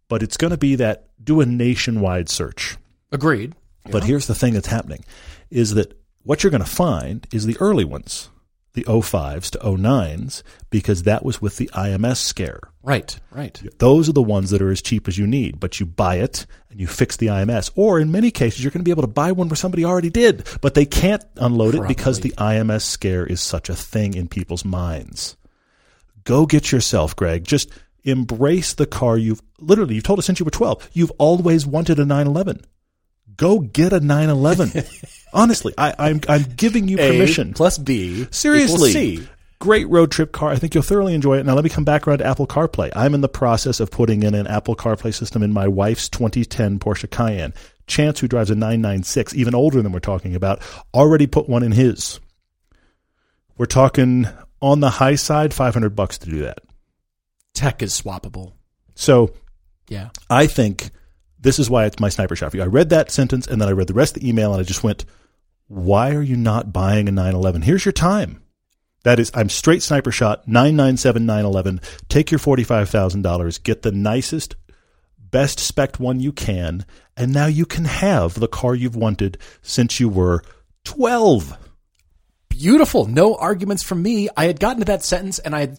but it's going to be that do a nationwide search. Agreed. But yeah. Here's the thing that's happening is that what you're going to find is the early ones, the oh fives to oh nines, because that was with the I M S scare. Right, right. Those are the ones that are as cheap as you need, but you buy it and you fix the I M S. Or in many cases, you're going to be able to buy one where somebody already did, but they can't unload Probably. it because the I M S scare is such a thing in people's minds. Go get yourself, Greg. Just embrace the car you've literally, you've told us since you were twelve, you've always wanted a nine eleven. Go get a nine eleven. Honestly, I, I'm I'm giving you permission. A plus B. Seriously. C. Great road trip car. I think you'll thoroughly enjoy it. Now let me come back around to Apple CarPlay. I'm in the process of putting in an Apple CarPlay system in my wife's twenty ten Porsche Cayenne. Chance, who drives a nine ninety-six, even older than we're talking about, already put one in his. We're talking on the high side, five hundred bucks to do that. Tech is swappable. So yeah, I think this is why it's my sniper shot for you. I read that sentence, and then I read the rest of the email, and I just went, why are you not buying a nine eleven? Here's your time. That is, I'm straight sniper shot, nine ninety-seven, nine eleven. Take your forty-five thousand dollars, get the nicest, best spec'd one you can, and now you can have the car you've wanted since you were twelve. Beautiful. No arguments from me. I had gotten to that sentence, and I,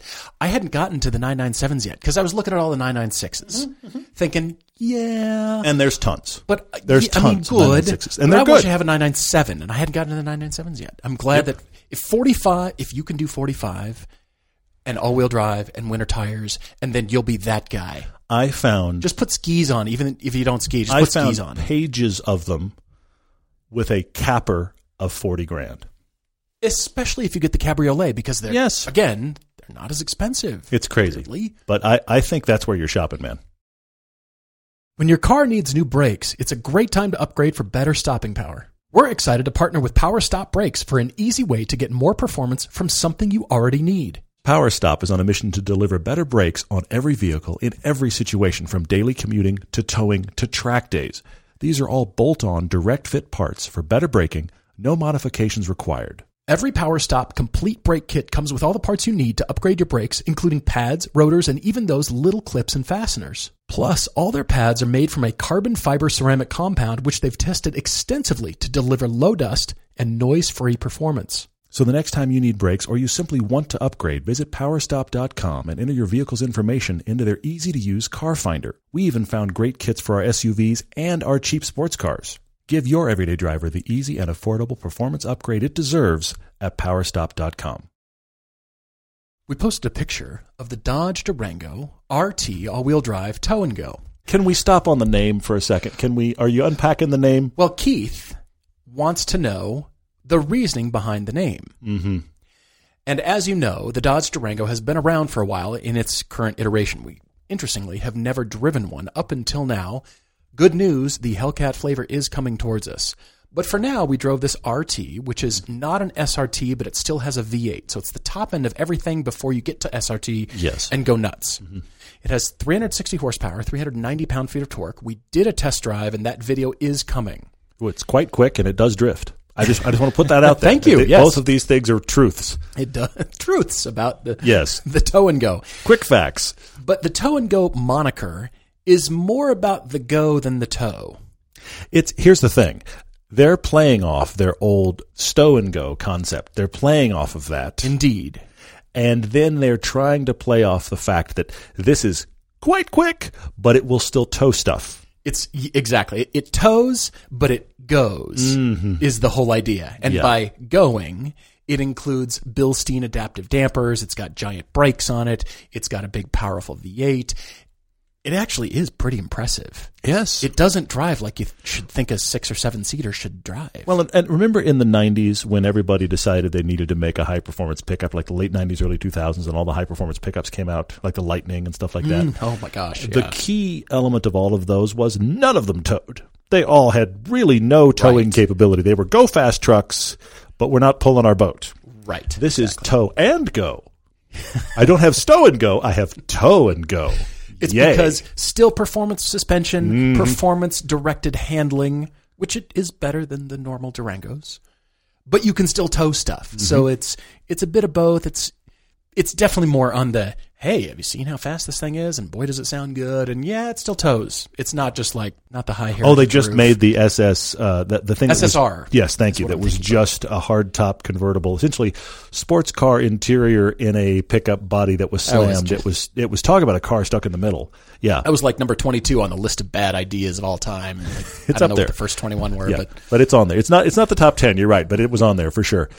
I hadn't gotten to the nine ninety-sevens yet because I was looking at all the nine ninety-sixes, mm-hmm. thinking, yeah. And there's tons. But uh, there's yeah, tons I mean, good, of nine ninety-sixes. And but they're I good. I wish I have a nine ninety-seven, and I hadn't gotten to the nine ninety-sevens yet. I'm glad yep. that if forty-five, if you can do forty-five and all-wheel drive and winter tires, and then you'll be that guy. I found. Just put skis on, even if you don't ski. Just I put skis on. I found pages of them with a capper of forty grand. Especially if you get the Cabriolet, because they're, yes. again, they're not as expensive. It's crazy. Weirdly. But I, I think that's where you're shopping, man. When your car needs new brakes, it's a great time to upgrade for better stopping power. We're excited to partner with PowerStop Brakes for an easy way to get more performance from something you already need. PowerStop is on a mission to deliver better brakes on every vehicle in every situation, from daily commuting to towing to track days. These are all bolt-on, direct-fit parts for better braking, no modifications required. Every PowerStop complete brake kit comes with all the parts you need to upgrade your brakes, including pads, rotors, and even those little clips and fasteners. Plus, all their pads are made from a carbon fiber ceramic compound, which they've tested extensively to deliver low dust and noise-free performance. So the next time you need brakes or you simply want to upgrade, visit PowerStop dot com and enter your vehicle's information into their easy-to-use car finder. We even found great kits for our S U Vs and our cheap sports cars. Give your everyday driver the easy and affordable performance upgrade it deserves at PowerStop dot com. We posted a picture of the Dodge Durango R T all-wheel drive tow and go. Can we stop on the name for a second? Can we? Are you unpacking the name? Well, Keith wants to know the reasoning behind the name. Mm-hmm. And as you know, the Dodge Durango has been around for a while in its current iteration. We, interestingly, have never driven one up until now. Good news, the Hellcat flavor is coming towards us. But for now, we drove this R T, which is not an S R T, but it still has a V eight. So it's the top end of everything before you get to S R T yes. and go nuts. Mm-hmm. It has three hundred sixty horsepower, three hundred ninety pound-feet of torque. We did a test drive, and that video is coming. Well, it's quite quick, and it does drift. I just I just want to put that out there. Thank you. It, yes. Both of these things are truths. It does. Truths about the, yes. the tow and go. Quick facts. But the tow and go moniker is more about the go than the tow. It's here's the thing. They're playing off their old stow and go concept. They're playing off of that. Indeed. And then they're trying to play off the fact that this is quite quick, but it will still tow stuff. It's exactly. It, it tows, but it goes mm-hmm. is the whole idea. And yeah. by going, it includes Bilstein adaptive dampers. It's got giant brakes on it. It's got a big, powerful V eight. It actually is pretty impressive. Yes. It doesn't drive like you th- should think a six or seven seater should drive. Well, and, and remember in the nineties when everybody decided they needed to make a high performance pickup, like the late nineties, early two thousands, and all the high performance pickups came out, like the Lightning and stuff like that. Mm, oh my gosh. The yeah. key element of all of those was none of them towed. They all had really no towing right. capability. They were go fast trucks, but we're not pulling our boat. Right. This exactly. is tow and go. I don't have stow and go. I have tow and go. It's Yay. because still performance suspension, mm. performance-directed handling, which it is better than the normal Durangos, but you can still tow stuff. Mm-hmm. So it's it's a bit of both. It's it's definitely more on the, hey, have you seen how fast this thing is? And boy, does it sound good. And yeah, it still tows. It's not just like, not the high heritage. Oh, they just roof. made the S S, uh, the, the thing. S S R. That was, yes, thank That's you. That I'm was just about. a hard-top convertible. Essentially, sports car interior in a pickup body that was slammed. Was just, it was it was talk about a car stuck in the middle. Yeah. I was like number twenty-two on the list of bad ideas of all time. Like, it's I don't up know there. What the first twenty-one were. Yeah, but. but it's on there. It's not, it's not the top ten, you're right, but it was on there for sure.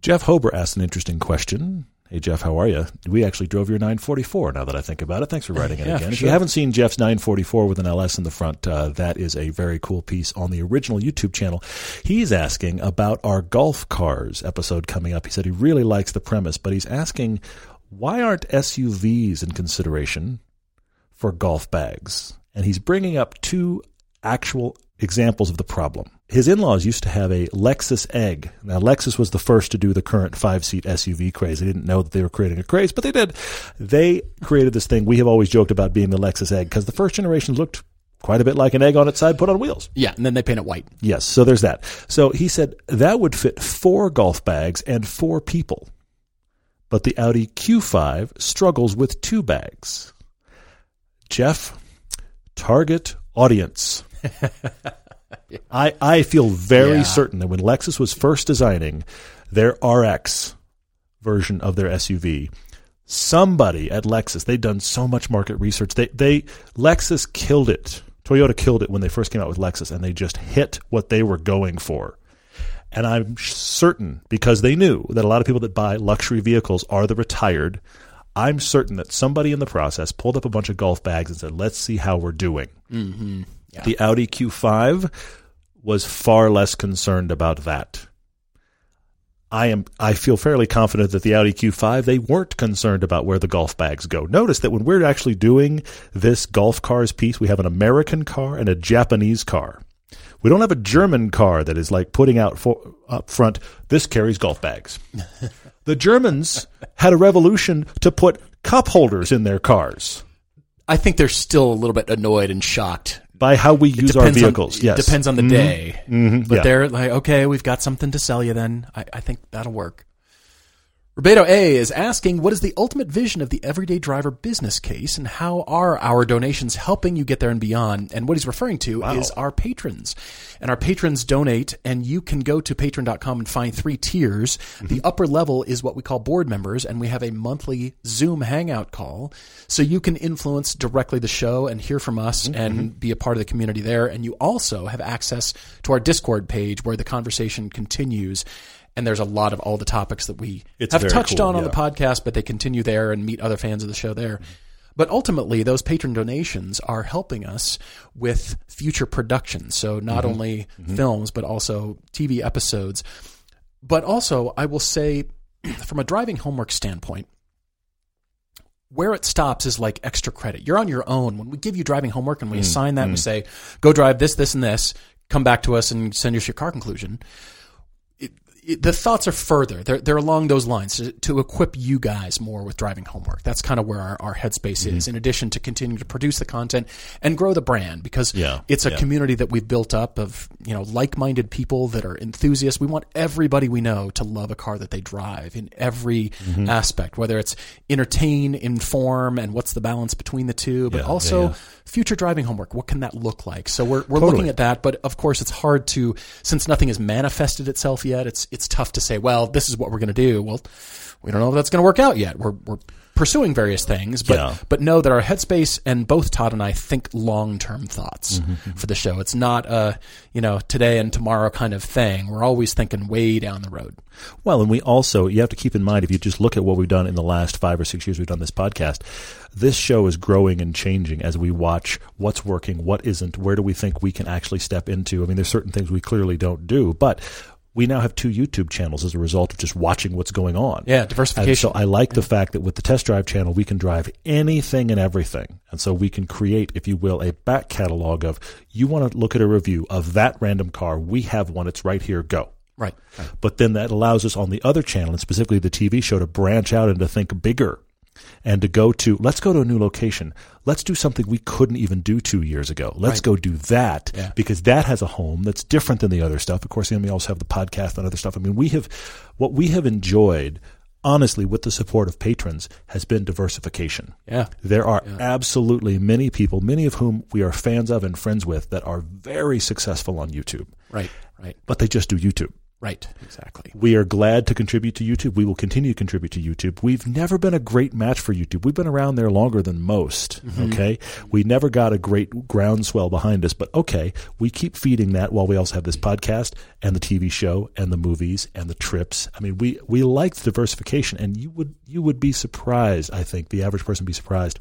Jeff Hober asked an interesting question. Hey, Jeff, how are you? We actually drove your nine forty-four, now that I think about it. Thanks for writing it yeah, again. If sure. you haven't seen Jeff's nine forty-four with an L S in the front, uh, that is a very cool piece on the original YouTube channel. He's asking about our golf cars episode coming up. He said he really likes the premise, but he's asking, why aren't S U Vs in consideration for golf bags? And he's bringing up two actual examples of the problem. His in-laws used to have a Lexus Egg. Now, Lexus was the first to do the current five-seat S U V craze. They didn't know that they were creating a craze, but they did. They created this thing we have always joked about being the Lexus Egg because the first generation looked quite a bit like an egg on its side put on wheels. Yeah, and then they paint it white. Yes, so there's that. So he said that would fit four golf bags and four people, but the Audi Q five struggles with two bags. Jeff, target audience. yeah. I, I feel very yeah. certain that when Lexus was first designing their R X version of their S U V, somebody at Lexus, they'd done so much market research. They they Lexus killed it. Toyota killed it when they first came out with Lexus, and they just hit what they were going for. And I'm certain, because they knew that a lot of people that buy luxury vehicles are the retired, I'm certain that somebody in the process pulled up a bunch of golf bags and said, let's see how we're doing. Mm-hmm. Yeah. The Audi Q five was far less concerned about that. I am. I feel fairly confident that the Audi Q five, they weren't concerned about where the golf bags go. Notice that when we're actually doing this golf cars piece, we have an American car and a Japanese car. We don't have a German car that is like putting out for, up front, this carries golf bags. The Germans had a revolution to put cup holders in their cars. I think they're still a little bit annoyed and shocked by how we use our vehicles. On, yes. It depends on the mm-hmm. day. Mm-hmm. But yeah. they're like, okay, we've got something to sell you then. I, I think that'll work. Roberto A. is asking, what is the ultimate vision of the everyday driver business case, and how are our donations helping you get there and beyond? And what he's referring to wow. is our patrons. And our patrons donate, and you can go to patreon dot com and find three tiers. Mm-hmm. The upper level is what we call board members, and we have a monthly Zoom hangout call. So you can influence directly the show and hear from us mm-hmm. and be a part of the community there. And you also have access to our Discord page where the conversation continues. And there's a lot of all the topics that we it's have touched cool, on yeah. on the podcast, but they continue there and meet other fans of the show there. Mm-hmm. But ultimately, those patron donations are helping us with future production. So not mm-hmm. only mm-hmm. films, but also T V episodes. But also, I will say, from a driving homework standpoint, where it stops is like extra credit. You're on your own. When we give you driving homework and we mm-hmm. assign that, mm-hmm. we say, go drive this, this, and this. Come back to us and send us your car conclusion. The thoughts are further. They're, they're along those lines to, to equip you guys more with driving homework. That's kind of where our, our headspace mm-hmm. is, in addition to continuing to produce the content and grow the brand, because yeah, it's a yeah. community that we've built up of, you know, like-minded people that are enthusiasts. We want everybody we know to love a car that they drive in every mm-hmm. aspect, whether it's entertain, inform, and what's the balance between the two, but yeah, also yeah, yeah. future driving homework. What can that look like? So we're we're totally. looking at that, but of course it's hard to, since nothing has manifested itself yet, it's It's tough to say, well, this is what we're going to do. Well, we don't know if that's going to work out yet. We're, we're pursuing various things, but yeah. but know that our headspace, and both Todd and I think long-term thoughts mm-hmm. for the show. It's not a, you know, today and tomorrow kind of thing. We're always thinking way down the road. Well, and we also, you have to keep in mind, if you just look at what we've done in the last five or six years we've done this podcast, this show is growing and changing as we watch what's working, what isn't, where do we think we can actually step into. I mean, there's certain things we clearly don't do, but we now have two YouTube channels as a result of just watching what's going on. Yeah, diversification. And so I like the fact that with the Test Drive channel, we can drive anything and everything. And so we can create, if you will, a back catalog of, you want to look at a review of that random car. We have one. It's right here. Go. Right. right. But then that allows us on the other channel, and specifically the T V show, to branch out and to think bigger. And to go to, let's go to a new location. Let's do something we couldn't even do two years ago. Let's right. go do that yeah. because that has a home that's different than the other stuff. Of course, then we also have the podcast and other stuff. I mean, we have, what we have enjoyed honestly, with the support of patrons, has been diversification. Yeah. There are yeah. absolutely many people, many of whom we are fans of and friends with, that are very successful on YouTube. Right, right. But they just do YouTube. Right, exactly. We are glad to contribute to YouTube. We will continue to contribute to YouTube. We've never been a great match for YouTube. We've been around there longer than most, mm-hmm. okay? We never got a great groundswell behind us, but okay, we keep feeding that while we also have this podcast and the T V show and the movies and the trips. I mean, we, we like the diversification, and you would you would be surprised, I think, the average person would be surprised,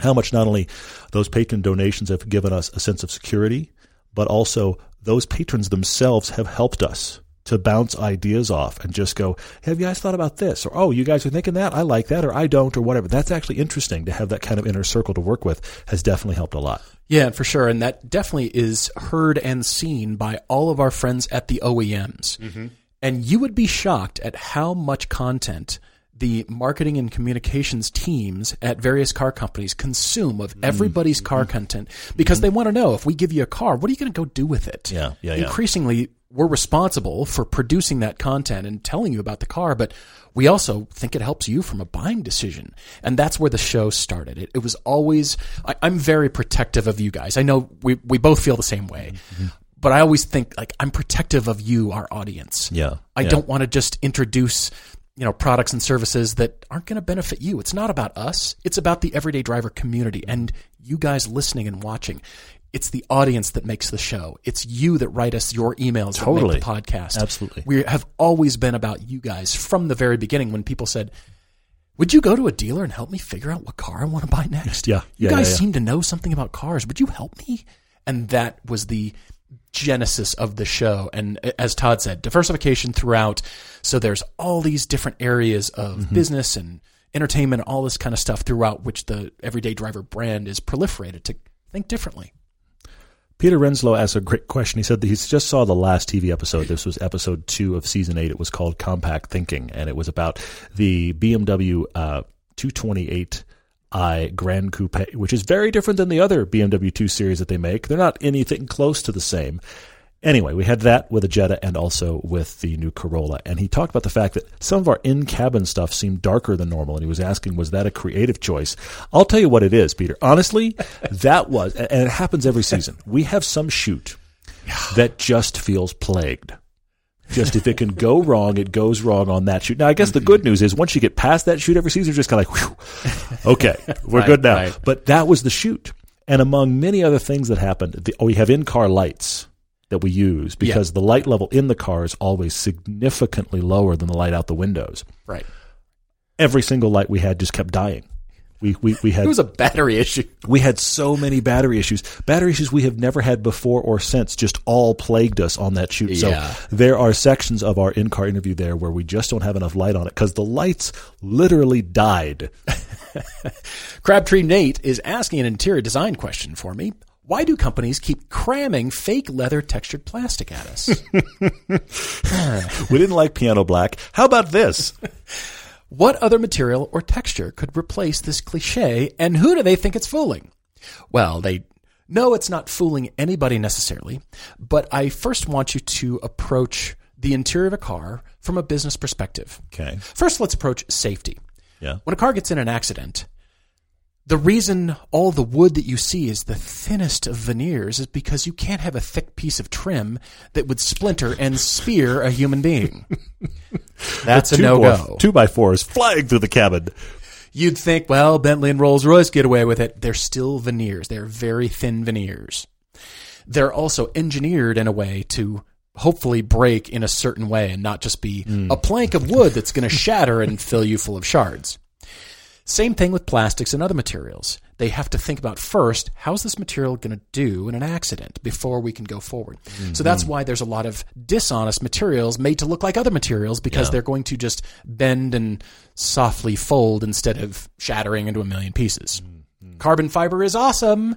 how much not only those patron donations have given us a sense of security, but also those patrons themselves have helped us to bounce ideas off and just go, have you guys thought about this? Or, oh, you guys are thinking that? I like that, or I don't, or whatever. That's actually interesting to have that kind of inner circle to work with. Has definitely helped a lot. Yeah, for sure. And that definitely is heard and seen by all of our friends at the O E Ms. Mm-hmm. And you would be shocked at how much content the marketing and communications teams at various car companies consume of everybody's mm-hmm. car content, because mm-hmm. they want to know, if we give you a car, what are you going to go do with it? Yeah, yeah, Increasingly, yeah. we're responsible for producing that content and telling you about the car, but we also think it helps you from a buying decision. And that's where the show started. It, it was always I, I'm very protective of you guys. I know we, we both feel the same way. Mm-hmm. But I always think, like, I'm protective of you, our audience. Yeah, I yeah. don't want to just introduce – you know, products and services that aren't going to benefit you. It's not about us. It's about the everyday driver community and you guys listening and watching. It's the audience that makes the show. It's you that write us your emails totally. That make the podcast. Absolutely. We have always been about you guys from the very beginning. When people said, would you go to a dealer and help me figure out what car I want to buy next? Yeah. yeah you guys yeah, yeah. seem to know something about cars. Would you help me? And that was the genesis of the show. And as Todd said, diversification throughout. So there's all these different areas of mm-hmm. business and entertainment, all this kind of stuff throughout which the Everyday Driver brand is proliferated to think differently. Peter Renslow asked a great question. He said that he just saw the last T V episode. This was episode two of season eight. It was called Compact Thinking, and it was about the B M W uh, two twenty-eight I Grand Coupe, which is very different than the other B M W two Series that they make. They're not anything close to the same. Anyway, we had that with a Jetta and also with the new Corolla. And he talked about the fact that some of our in-cabin stuff seemed darker than normal. And he was asking, was that a creative choice? I'll tell you what it is, Peter. Honestly, that was, and it happens every season. We have some shoot that just feels plagued. Just if it can go wrong, it goes wrong on that shoot. Now, I guess mm-hmm. the good news is once you get past that shoot every season, you're just kind of like, whew, okay, we're right, good now. Right. But that was the shoot. And among many other things that happened, the, oh, we have in-car lights that we use because yeah. the light level in the car is always significantly lower than the light out the windows. Right. Every single light we had just kept dying. We we we had. It was a battery issue. We had so many battery issues. Battery issues we have never had before or since. Just all plagued us on that shoot. Yeah. So there are sections of our in-car interview there where we just don't have enough light on it because the lights literally died. Crabtree Nate is asking an interior design question for me. Why do companies keep cramming fake leather textured plastic at us? We didn't like piano black. How about this? What other material or texture could replace this cliche, and who do they think it's fooling? Well, they know it's not fooling anybody necessarily, but I first want you to approach the interior of a car from a business perspective. Okay. First, let's approach safety. Yeah. When a car gets in an accident, the reason all the wood that you see is the thinnest of veneers is because you can't have a thick piece of trim that would splinter and spear a human being. That's a no-go. Two by fours flying through the cabin. You'd think, well, Bentley and Rolls-Royce get away with it. They're still veneers. They're very thin veneers. They're also engineered in a way to hopefully break in a certain way and not just be mm. a plank of wood that's going to shatter and fill you full of shards. Same thing with plastics and other materials. They have to think about first, how's this material going to do in an accident before we can go forward? Mm-hmm. So that's why there's a lot of dishonest materials made to look like other materials because yeah. they're going to just bend and softly fold instead of shattering into a million pieces. Mm-hmm. Carbon fiber is awesome.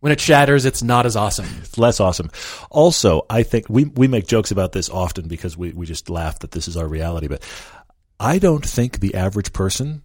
When it shatters, it's not as awesome. It's less awesome. Also, I think we, we make jokes about this often because we, we just laugh that this is our reality. But I don't think the average person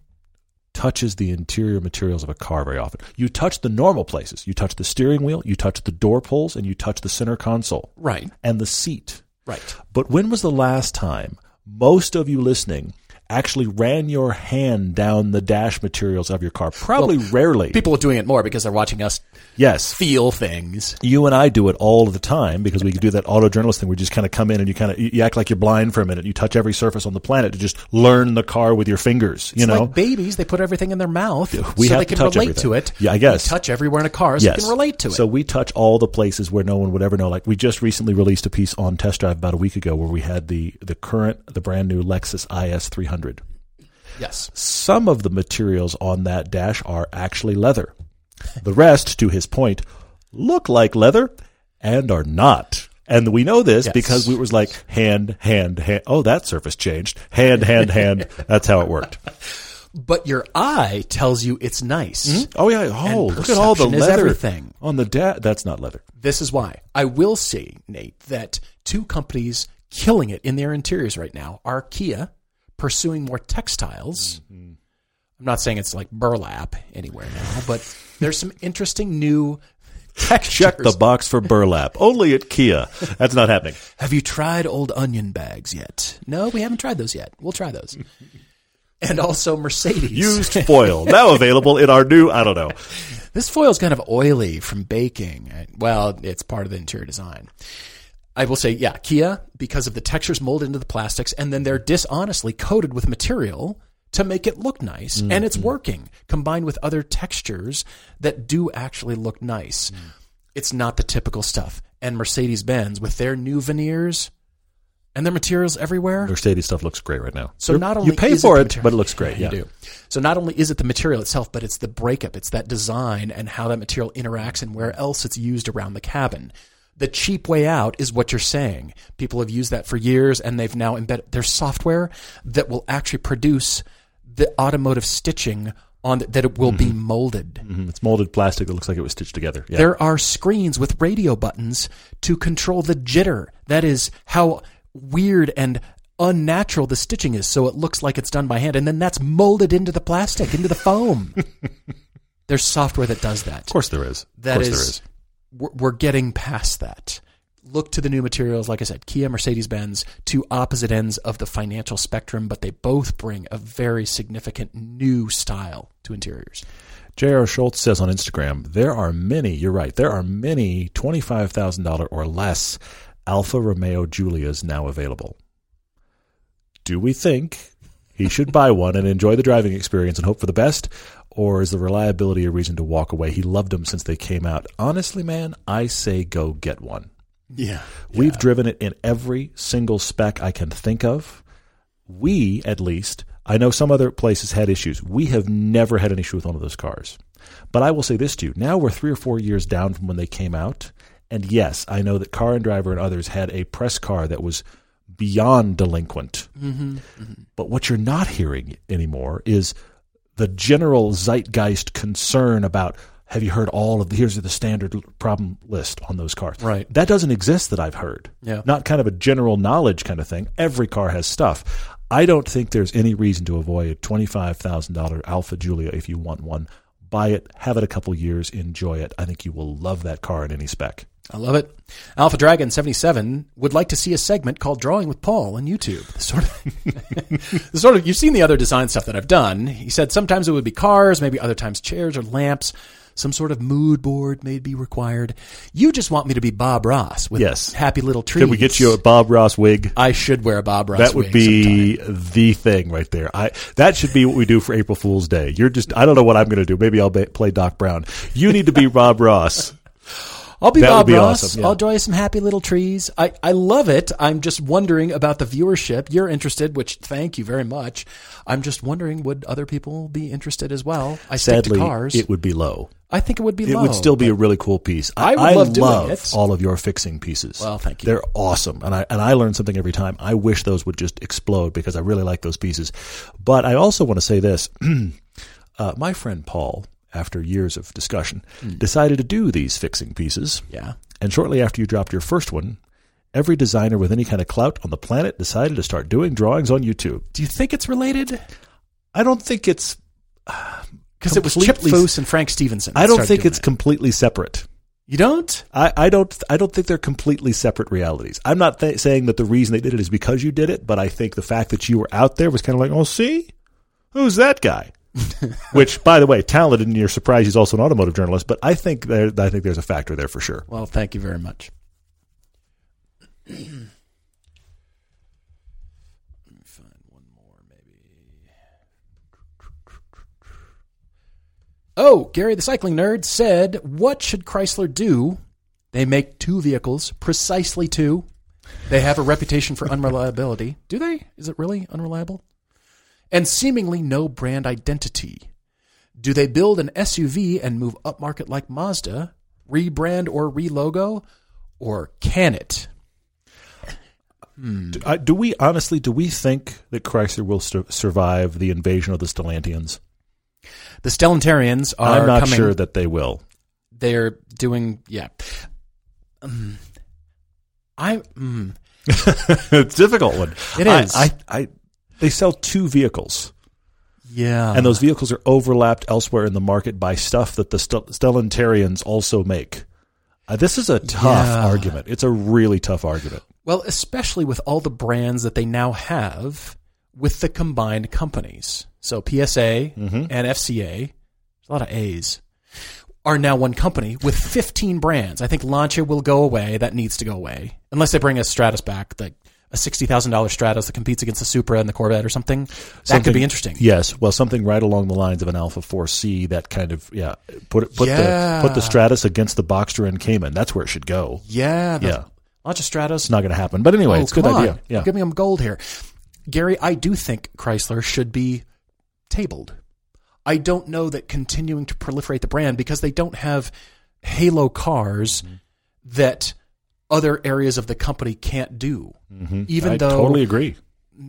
touches the interior materials of a car very often. You touch the normal places. You touch the steering wheel, you touch the door pulls, and you touch the center console. Right. And the seat. Right. But when was the last time most of you listening actually ran your hand down the dash materials of your car. Probably well, rarely. People are doing it more because they're watching us yes. feel things. You and I do it all the time because we do that auto-journalist thing where you just kind of come in and you kind of you act like you're blind for a minute. You touch every surface on the planet to just learn the car with your fingers. You it's know? Like babies. They put everything in their mouth we so have they can to touch relate everything. To it. Yeah, I guess. We touch everywhere in a car so yes. they can relate to it. So we touch all the places where no one would ever know. Like we just recently released a piece on Test Drive about a week ago where we had the, the current, the brand new Lexus I S three hundred. Yes. Some of the materials on that dash are actually leather. The rest, to his point, look like leather and are not. And we know this yes. because we was like, hand, hand, hand. Oh, that surface changed. Hand, hand, hand. That's how it worked. But your eye tells you it's nice. Mm-hmm. Oh, yeah. Oh, look at all the leather thing on the da- That's not leather. This is why. I will say, Nate, that two companies killing it in their interiors right now are Kia, pursuing more textiles. Mm-hmm. I'm not saying it's like burlap anywhere now, but there's some interesting new textures. Check the box for burlap. Only at Kia. That's not happening. Have you tried old onion bags yet? No, we haven't tried those yet. We'll try those. And also Mercedes. Used foil. Now available in our new, I don't know. This foil is kind of oily from baking. Well, it's part of the interior design. I will say, yeah, Kia, because of the textures molded into the plastics, and then they're dishonestly coated with material to make it look nice. Mm-hmm. And it's working, combined with other textures that do actually look nice. Mm. It's not the typical stuff. And Mercedes-Benz, with their new veneers and their materials everywhere. Mercedes stuff looks great right now. So not only you pay for it, but it looks great. Yeah, you do. So not only is it the material itself, but it's the breakup. It's that design and how that material interacts and where else it's used around the cabin. The cheap way out is what you're saying. People have used that for years, and they've now embedded their software that will actually produce the automotive stitching on the, that it will mm-hmm. be molded. Mm-hmm. It's molded plastic that looks like it was stitched together. Yeah. There are screens with radio buttons to control the jitter. That is how weird and unnatural the stitching is, so it looks like it's done by hand, and then that's molded into the plastic, into the foam. There's software that does that. Of course there is. That is, there is. We're getting past that. Look to the new materials, like I said, Kia, Mercedes-Benz, two opposite ends of the financial spectrum, but they both bring a very significant new style to interiors. J R. Schultz says on Instagram, there are many, you're right, there are many twenty-five thousand dollars or less Alfa Romeo Giulias now available. Do we think he should buy one and enjoy the driving experience and hope for the best? Or is the reliability a reason to walk away? He loved them since they came out. Honestly, man, I say go get one. Yeah. We've yeah. driven it in every single spec I can think of. We, at least, I know some other places had issues. We have never had an issue with one of those cars. But I will say this to you. Now we're three or four years down from when they came out. And yes, I know that Car and Driver and others had a press car that was beyond delinquent. Mm-hmm. Mm-hmm. But what you're not hearing anymore is the general zeitgeist concern about, have you heard all of the, here's the standard problem list on those cars. Right. That doesn't exist that I've heard. Yeah. Not kind of a general knowledge kind of thing. Every car has stuff. I don't think there's any reason to avoid a twenty-five thousand dollars Alfa Giulia if you want one. Buy it, have it a couple years, enjoy it. I think you will love that car in any spec. I love it. Alpha Dragon seventy-seven would like to see a segment called Drawing with Paul on YouTube. The sort of, the sort of, you've seen the other design stuff that I've done. He said sometimes it would be cars, maybe other times chairs or lamps. Some sort of mood board may be required. You just want me to be Bob Ross with yes. happy little trees. Can we get you a Bob Ross wig? I should wear a Bob Ross wig. That would wig be sometime. The thing right there. I That should be what we do for April Fool's Day. You're just, I don't know what I'm going to do. Maybe I'll be, play Doc Brown. You need to be Bob Ross. I'll be that Bob be Ross. Awesome, yeah. I'll draw some happy little trees. I, I love it. I'm just wondering about the viewership. You're interested, which thank you very much. I'm just wondering, would other people be interested as well? I Sadly, stick to cars. It would be low. I think it would be it low. It would still be a really cool piece. I, I love, love all of your fixing pieces. Well, thank you. They're awesome. And I and I learn something every time. I wish those would just explode because I really like those pieces. But I also want to say this. uh, my friend Paul, after years of discussion, mm. decided to do these fixing pieces. Yeah. And shortly after you dropped your first one, every designer with any kind of clout on the planet decided to start doing drawings on YouTube. Do you think it's related? I don't think it's... Because uh, it was Chip Foose and Frank Stevenson. I don't think it's it. completely separate. You don't? I, I don't. I don't think they're completely separate realities. I'm not th- saying that the reason they did it is because you did it, but I think the fact that you were out there was kind of like, oh, see, who's that guy? Which, by the way, talented, and you're surprised he's also an automotive journalist. But I think there, I think there's a factor there for sure. Well, thank you very much. Let me find one more, maybe. Oh, Gary the Cycling Nerd said, what should Chrysler do? They make two vehicles, precisely two. They have a reputation for unreliability. Do they? Is it really unreliable? And seemingly no brand identity. Do they build an S U V and move upmarket like Mazda, rebrand or relogo, or can it? Hmm. Do, uh, do we honestly, do we think that Chrysler will st- survive the invasion of the Stellantians? The Stellantarians are I'm not coming. Sure that they will. They're doing, yeah. Um, I'm. Mm. It's a difficult one. It is. I, I, I, they sell two vehicles. Yeah. And those vehicles are overlapped elsewhere in the market by stuff that the St- Stellantarians also make. Uh, this is a tough yeah. argument. It's a really tough argument. Well, especially with all the brands that they now have with the combined companies. So P S A mm-hmm. and F C A, a lot of A's, are now one company with fifteen brands. I think Lancia will go away. That needs to go away. Unless they bring a Stratus back, like a sixty thousand dollars Stratus that competes against the Supra and the Corvette or something. That something, could be interesting. Yes. Well, something right along the lines of an Alpha four C, that kind of, yeah. Put put yeah. the put the Stratus against the Boxster and Cayman. That's where it should go. Yeah. The, yeah. Launch a Stratos. It's not going to happen. But anyway, oh, it's a good on. idea. Yeah. Give me them gold here. Gary, I do think Chrysler should be tabled. I don't know that continuing to proliferate the brand, because they don't have halo cars mm-hmm. that other areas of the company can't do. Mm-hmm. Even I though totally agree.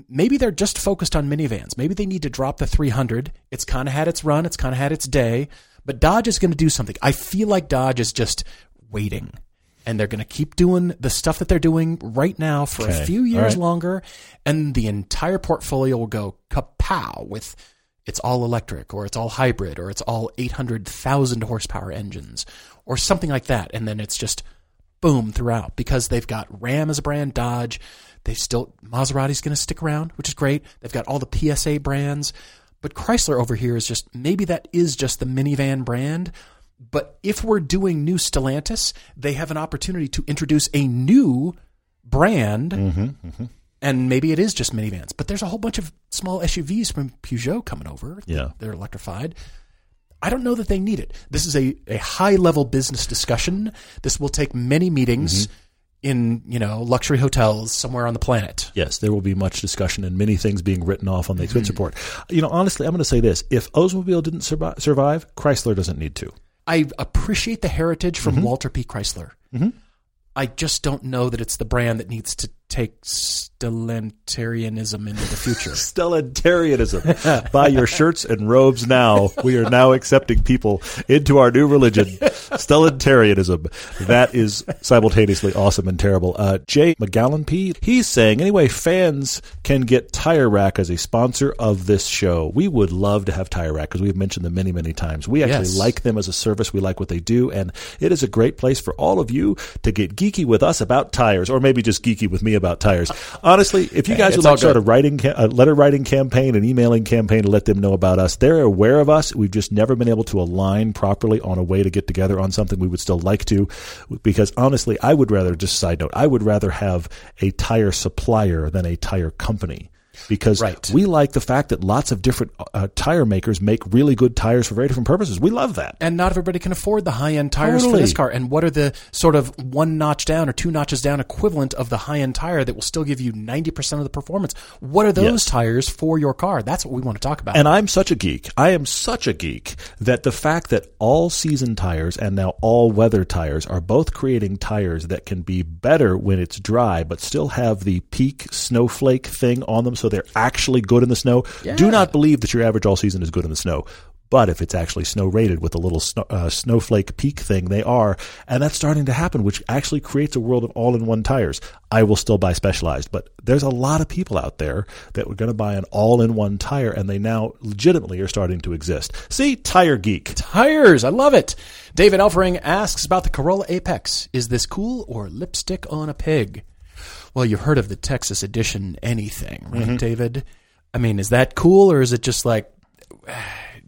Maybe they're just focused on minivans. Maybe they need to drop the three hundred. It's kind of had its run. It's kind of had its day. But Dodge is going to do something. I feel like Dodge is just waiting. And they're going to keep doing the stuff that they're doing right now for okay. a few years right. longer. And the entire portfolio will go kapow with it's all electric, or it's all hybrid, or it's all eight hundred thousand horsepower engines or something like that. And then it's just boom throughout, because they've got Ram as a brand, Dodge. They've still, Maserati's going to stick around, which is great. They've got all the P S A brands. But Chrysler over here is just, maybe that is just the minivan brand. But if we're doing new Stellantis, they have an opportunity to introduce a new brand, mm-hmm, mm-hmm. and maybe it is just minivans. But there's a whole bunch of small S U Vs from Peugeot coming over. Yeah. They're electrified. I don't know that they need it. This is a, a high-level business discussion. This will take many meetings mm-hmm. in, you know, luxury hotels somewhere on the planet. Yes, there will be much discussion and many things being written off on the expense mm-hmm. report. You know, honestly, I'm going to say this. If Oldsmobile didn't survive, survive, Chrysler doesn't need to. I appreciate the heritage from mm-hmm. Walter P. Chrysler. Mm-hmm. I just don't know that it's the brand that needs to take Stellantarianism into the future. Stellantarianism. Buy your shirts and robes now. We are now accepting people into our new religion. Stellantarianism. That is simultaneously awesome and terrible. Uh, Jay McGowan P. He's saying, anyway, fans can get Tire Rack as a sponsor of this show. We would love to have Tire Rack, because we've mentioned them many, many times. We actually yes. like them as a service. We like what they do. And it is a great place for all of you to get geeky with us about tires, or maybe just geeky with me about about tires. Honestly, if you guys it's would like to start a, writing, a letter writing campaign, an emailing campaign to let them know about us, they're aware of us. We've just never been able to align properly on a way to get together on something. We would still like to, because honestly, I would rather, just side note, I would rather have a tire supplier than a tire company. Because right. we like the fact that lots of different uh, tire makers make really good tires for very different purposes. We love that. And not everybody can afford the high-end tires totally. for this car. And what are the sort of one notch down or two notches down equivalent of the high-end tire that will still give you ninety percent of the performance? What are those yes. tires for your car? That's what we want to talk about. And I'm such a geek. I am such a geek that the fact that all-season tires and now all-weather tires are both creating tires that can be better when it's dry, but still have the peak snowflake thing on them, so So they're actually good in the snow. Yeah. Do not believe that your average all season is good in the snow. But if it's actually snow rated with a little snow, uh, snowflake peak thing, they are. And that's starting to happen, which actually creates a world of all-in-one tires. I will still buy Specialized, but there's a lot of people out there that were going to buy an all-in-one tire, and they now legitimately are starting to exist. See, Tire Geek. Tires, I love it. David Elfering asks about the Corolla Apex. Is this cool or lipstick on a pig? Well, you've heard of the Texas Edition anything, right, mm-hmm. David? I mean, is that cool, or is it just like...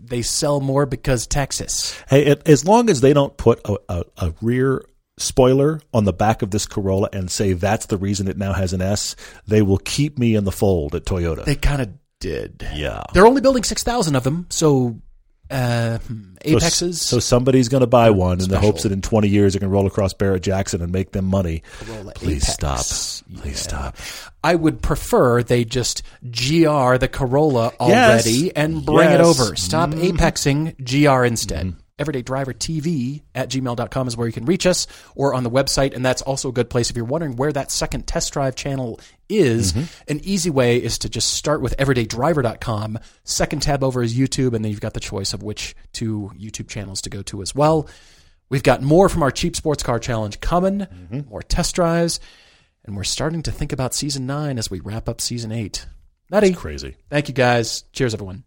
they sell more because Texas? Hey, it, as long as they don't put a, a, a rear spoiler on the back of this Corolla and say that's the reason it now has an S, they will keep me in the fold at Toyota. They kind of did. Yeah. They're only building six thousand of them, so uh, Apexes. So, so somebody's going to buy one special. In the hopes that in twenty years it can roll across Barrett-Jackson and make them money. Corolla Please Apex. Stop. Please yeah. stop. I would prefer they just G R the Corolla already yes. and bring yes. it over. Stop mm. apexing, G R instead. Mm. EverydayDriverTV at gmail dot com is where you can reach us, or on the website, and that's also a good place if you're wondering where that second test drive channel is. Mm-hmm. An easy way is to just start with everyday driver dot com. Second tab over is YouTube, and then you've got the choice of which two YouTube channels to go to as well. We've got more from our Cheap Sports Car Challenge coming, mm-hmm. more test drives. And we're starting to think about Season nine as we wrap up Season eight. Nutty. That's crazy. Thank you, guys. Cheers, everyone.